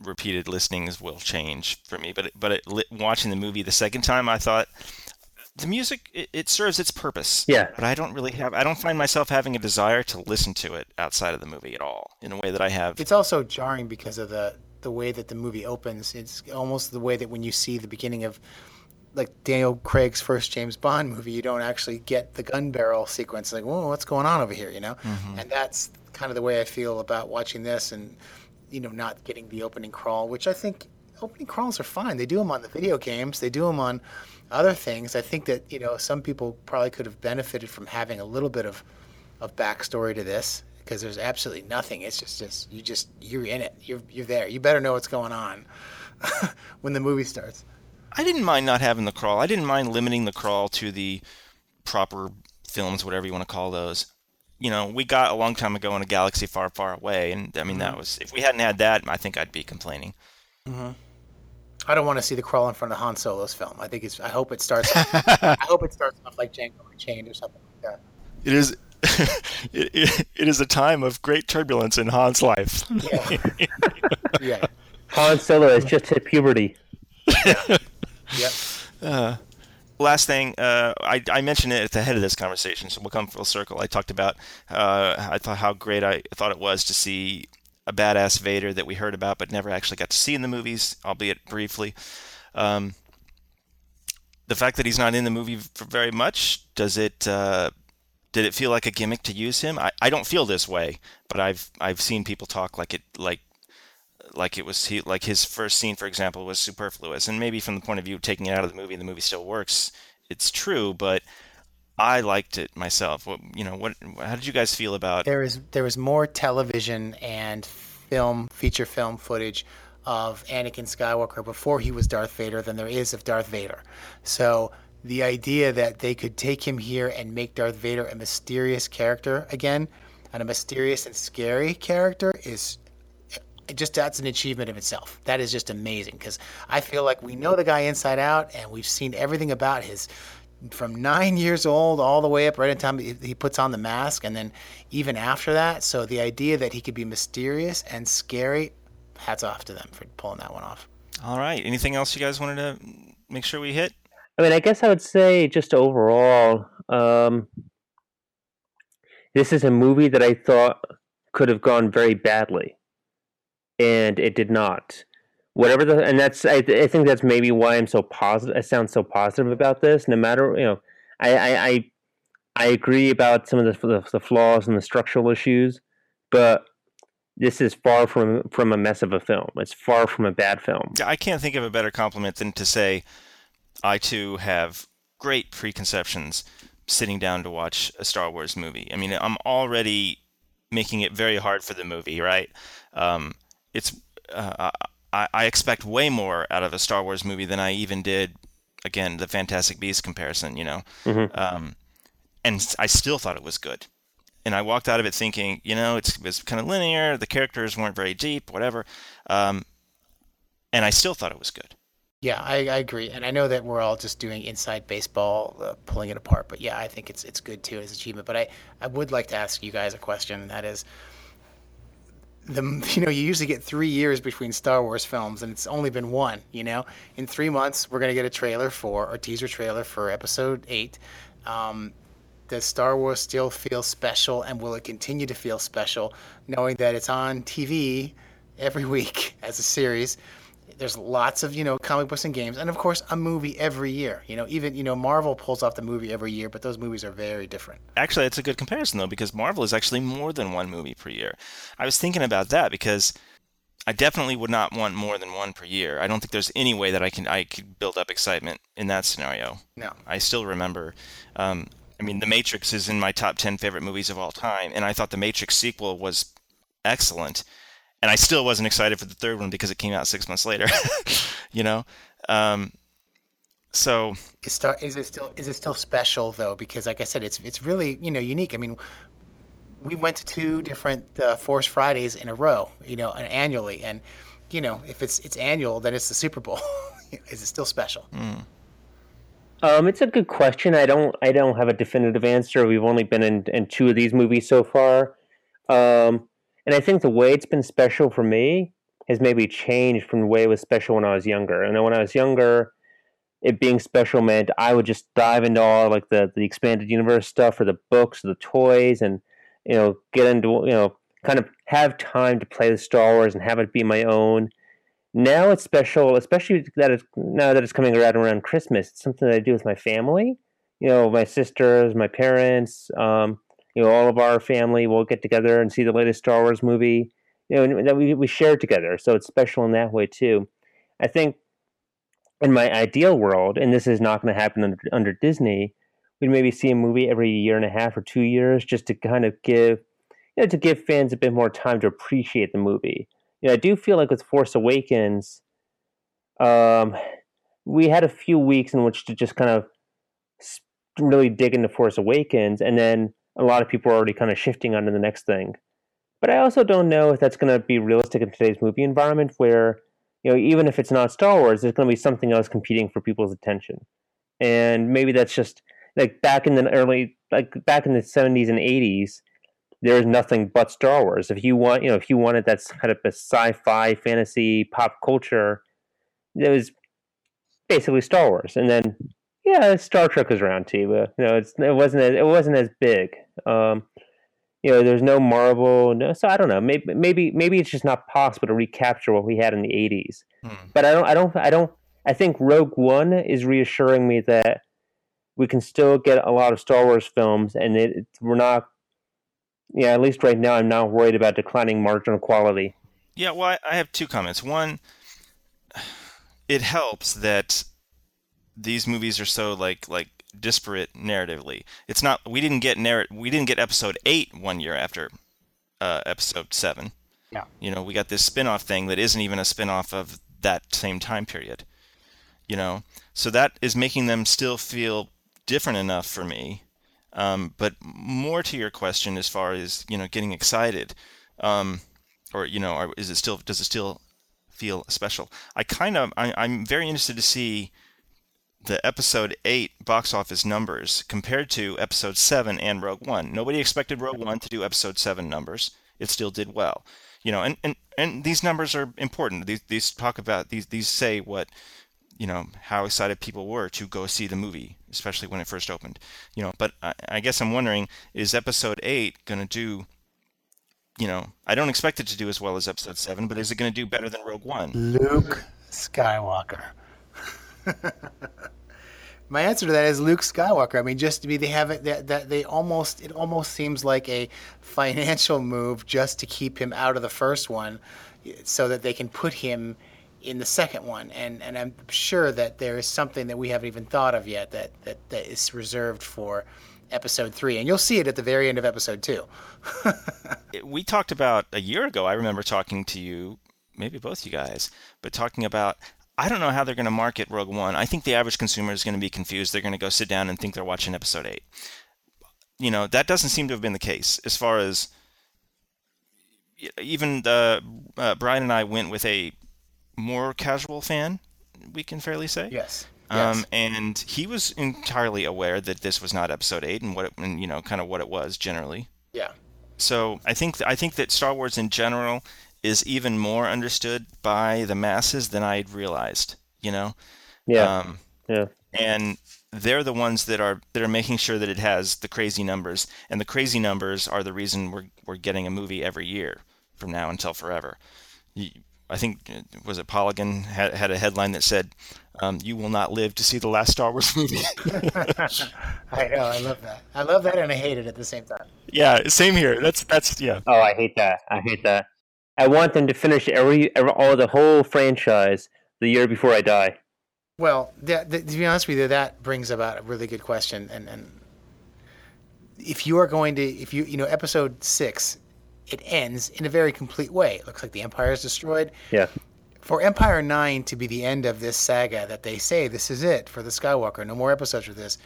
repeated listenings will change for me. But watching the movie the second time, I thought the music, it serves its purpose. Yeah. But I don't find myself having a desire to listen to it outside of the movie at all in a way that I have. It's also jarring because of the way that the movie opens. It's almost the way that when you see the beginning of like Daniel Craig's first James Bond movie, you don't actually get the gun barrel sequence. Like, whoa, what's going on over here, Mm-hmm. And that's kind of the way I feel about watching this and, not getting the opening crawl, which I think opening crawls are fine. They do them on the video games. They do them on other things. I think that, some people probably could have benefited from having a little bit of backstory to this, because there's absolutely nothing. It's just you're in it. You're there. You better know what's going on when the movie starts. I didn't mind not having the crawl. I didn't mind limiting the crawl to the proper films, whatever you want to call those. We got a long time ago in a galaxy far, far away, and I mean, that was, if we hadn't had that, I think I'd be complaining. Mm-hmm. I don't want to see the crawl in front of Han Solo's film. I hope it starts. I hope it starts off like Django Unchained or something like that. It is. It is a time of great turbulence in Han's life. Yeah. Yeah. Han Solo has just hit puberty. Yeah. Yep. Last thing, I mentioned it at the head of this conversation, so we'll come full circle. I talked about how great I thought it was to see a badass Vader that we heard about but never actually got to see in the movies, albeit briefly. The fact that he's not in the movie very much, did it feel like a gimmick to use him? I don't feel this way, but I've seen people talk like his first scene, for example, was superfluous. And maybe from the point of view of taking it out of the movie still works. It's true, but I liked it myself. How did you guys feel about? There was more television and feature film footage of Anakin Skywalker before he was Darth Vader than there is of Darth Vader. So the idea that they could take him here and make Darth Vader a mysterious character again, and a mysterious and scary character is. That's an achievement of itself. That is just amazing, because I feel like we know the guy inside out, and we've seen everything about his, from 9 years old all the way up right in time he puts on the mask, and then even after that. So the idea that he could be mysterious and scary, hats off to them for pulling that one off. All right. Anything else you guys wanted to make sure we hit? I mean, I guess I would say just overall, this is a movie that I thought could have gone very badly. And it did not. I think that's maybe why I'm so positive. I sound so positive about this. No matter, I agree about some of the flaws and the structural issues, but this is far from a mess of a film. It's far from a bad film. I can't think of a better compliment than to say, I too have great preconceptions sitting down to watch a Star Wars movie. I mean, I'm already making it very hard for the movie, right? It's I expect way more out of a Star Wars movie than I even did. Again, the Fantastic Beasts comparison, you know. Mm-hmm. And I still thought it was good. And I walked out of it thinking, you know, it's kind of linear. The characters weren't very deep, whatever. And I still thought it was good. Yeah, I agree. And I know that we're all just doing inside baseball, pulling it apart. But yeah, I think it's good too as an achievement. But I would like to ask you guys a question, and that is, you usually get 3 years between Star Wars films, and it's only been one. You know, in 3 months we're gonna get a trailer or teaser trailer for Episode 8. Does Star Wars still feel special, and will it continue to feel special, knowing that it's on TV every week as a series? There's lots of, comic books and games, and of course a movie every year. Even Marvel pulls off the movie every year, but those movies are very different. Actually, it's a good comparison though, because Marvel is actually more than one movie per year. I was thinking about that because I definitely would not want more than one per year. I don't think there's any way that I could build up excitement in that scenario. No. I still remember, The Matrix is in my top 10 favorite movies of all time, and I thought the Matrix sequel was excellent. And I still wasn't excited for the third one because it came out 6 months later, So is it still special though? Because like I said, it's really unique. I mean, we went to two different Force Fridays in a row, annually. And if it's annual, then it's the Super Bowl. Is it still special? Mm. It's a good question. I don't have a definitive answer. We've only been in two of these movies so far. And I think the way it's been special for me has maybe changed from the way it was special when I was younger. And when I was younger, it being special meant I would just dive into all like the expanded universe stuff or the books or the toys and, get into, kind of have time to play with Star Wars and have it be my own. Now it's special, especially now that it's coming around Christmas. It's something that I do with my family, my sisters, my parents, all of our family will get together and see the latest Star Wars movie, and that we share together. So it's special in that way too. I think in my ideal world, and this is not going to happen under Disney, we'd maybe see a movie every year and a half or 2 years just to kind of give, to give fans a bit more time to appreciate the movie. I do feel like with Force Awakens, we had a few weeks in which to just kind of really dig into Force Awakens, and then a lot of people are already kind of shifting onto the next thing. But I also don't know if that's going to be realistic in today's movie environment where, even if it's not Star Wars, there's going to be something else competing for people's attention. And maybe that's just like back in the 70s and 80s, there was nothing but Star Wars. If you want, if you wanted that kind of a sci-fi, fantasy, pop culture, it was basically Star Wars. And then Star Trek was around too, but it wasn't as big. There's no Marvel, so I don't know. Maybe it's just not possible to recapture what we had in the 80s. Hmm. But I think Rogue One is reassuring me that we can still get a lot of Star Wars films, and we're not. Yeah, at least right now, I'm not worried about declining marginal quality. Yeah, well, I have two comments. One, it helps that these movies are so like disparate narratively. It's not we didn't get Episode 8 1 year after Episode 7. Yeah. We got this spin-off thing that isn't even a spin-off of that same time period. So that is making them still feel different enough for me. But more to your question as far as getting excited, or does it still feel special? I'm very interested to see the Episode 8 box office numbers compared to Episode 7 and Rogue One. Nobody expected Rogue One to do Episode 7 numbers. It still did well. And these numbers are important. These say what, how excited people were to go see the movie, especially when it first opened. But I guess I'm wondering, is Episode 8 going to do, I don't expect it to do as well as Episode 7, but is it going to do better than Rogue One? Luke Skywalker. My answer to that is Luke Skywalker. I mean, just to be, they have it that it almost seems like a financial move just to keep him out of the first one, so that they can put him in the second one. And I'm sure that there is something that we haven't even thought of yet that is reserved for Episode 3, and you'll see it at the very end of Episode 2. We talked about a year ago. I remember talking to you maybe both you guys, but talking about, I don't know how they're going to market Rogue One. I think the average consumer is going to be confused. They're going to go sit down and think they're watching Episode 8. You know, that doesn't seem to have been the case as far as even the Brian and I went with a more casual fan, we can fairly say. Yes. Yes. And he was entirely aware that this was not Episode 8 and what it, and, you know, kind of what it was generally. Yeah. So I think that Star Wars in general is even more understood by the masses than I'd realized, you know? Yeah. Yeah. And they're the ones that are making sure that it has the crazy numbers, and the crazy numbers are the reason we're getting a movie every year from now until forever. I think, was it Polygon had a headline that said, you will not live to see the last Star Wars movie. I know. I love that. I love that, and I hate it at the same time. Yeah, same here. That's yeah. Oh, I hate that. I hate that. I want them to finish all the whole franchise the year before I die. Well, to be honest with you, that brings about a really good question. And if you are going to, Episode 6, it ends in a very complete way. It looks like the Empire is destroyed. Yeah. For Empire 9 to be the end of this saga that they say, this is it for the Skywalker, no more episodes of this,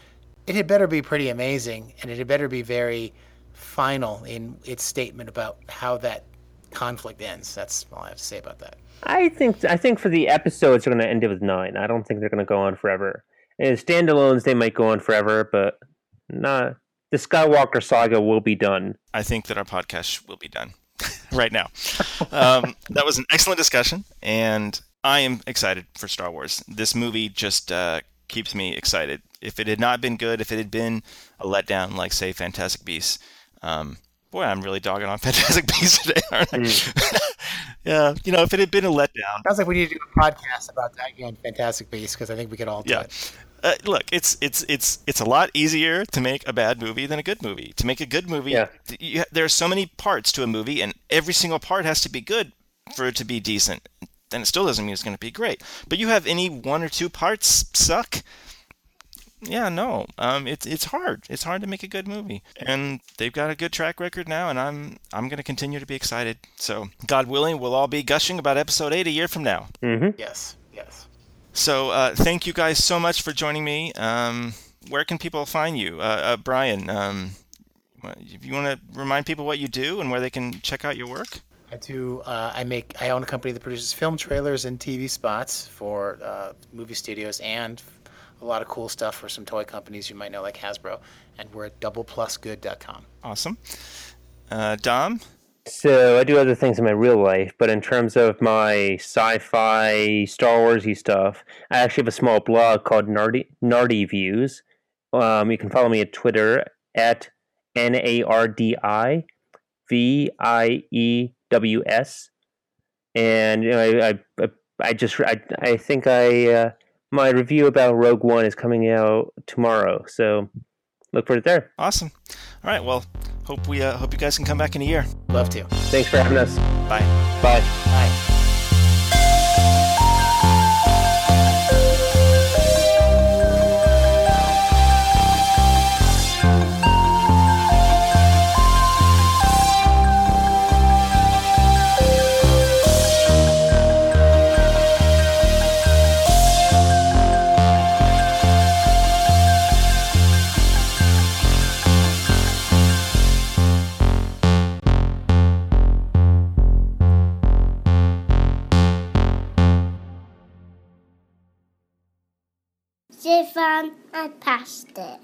it had better be pretty amazing, and it had better be very final in its statement about how that conflict ends. That's all I have to say about that. I think for the episodes, they're going to end it with 9. I don't think they're going to go on forever. As standalones, they might go on forever, but not. The Skywalker saga will be done. I think that our podcast will be done. Right now. That was an excellent discussion, and I am excited for Star Wars. This movie just keeps me excited. If it had not been good, if it had been a letdown like, say, Fantastic Beasts, boy, I'm really dogging on Fantastic Beasts today, aren't I? Yeah, you know, if it had been a letdown. Sounds like we need to do a podcast about that again, Fantastic Beasts, because I think we could all do it. Look, it's a lot easier to make a bad movie than a good movie. To make a good movie, there are so many parts to a movie, and every single part has to be good for it to be decent. Then it still doesn't mean it's going to be great. But you have any one or two parts suck? Yeah, no. It's hard. It's hard to make a good movie, and they've got a good track record now. And I'm going to continue to be excited. So, God willing, we'll all be gushing about Episode 8 a year from now. Mm-hmm. Yes. Yes. So thank you guys so much for joining me. Where can people find you? Brian, if you want to remind people what you do and where they can check out your work? I do. I own a company that produces film trailers and TV spots for movie studios and a lot of cool stuff for some toy companies you might know like Hasbro. And we're at doubleplusgood.com. Awesome. Dom? So I do other things in my real life, but in terms of my sci-fi, Star Warsy stuff, I actually have a small blog called Nardi Views. You can follow me at Twitter at NARDIVIEWS, and you know, I think my review about Rogue One is coming out tomorrow, so look for it there. Awesome. All right. Well, hope you guys can come back in a year. Love to. Thanks for having us. Bye. Bye. Bye. They found a pasta.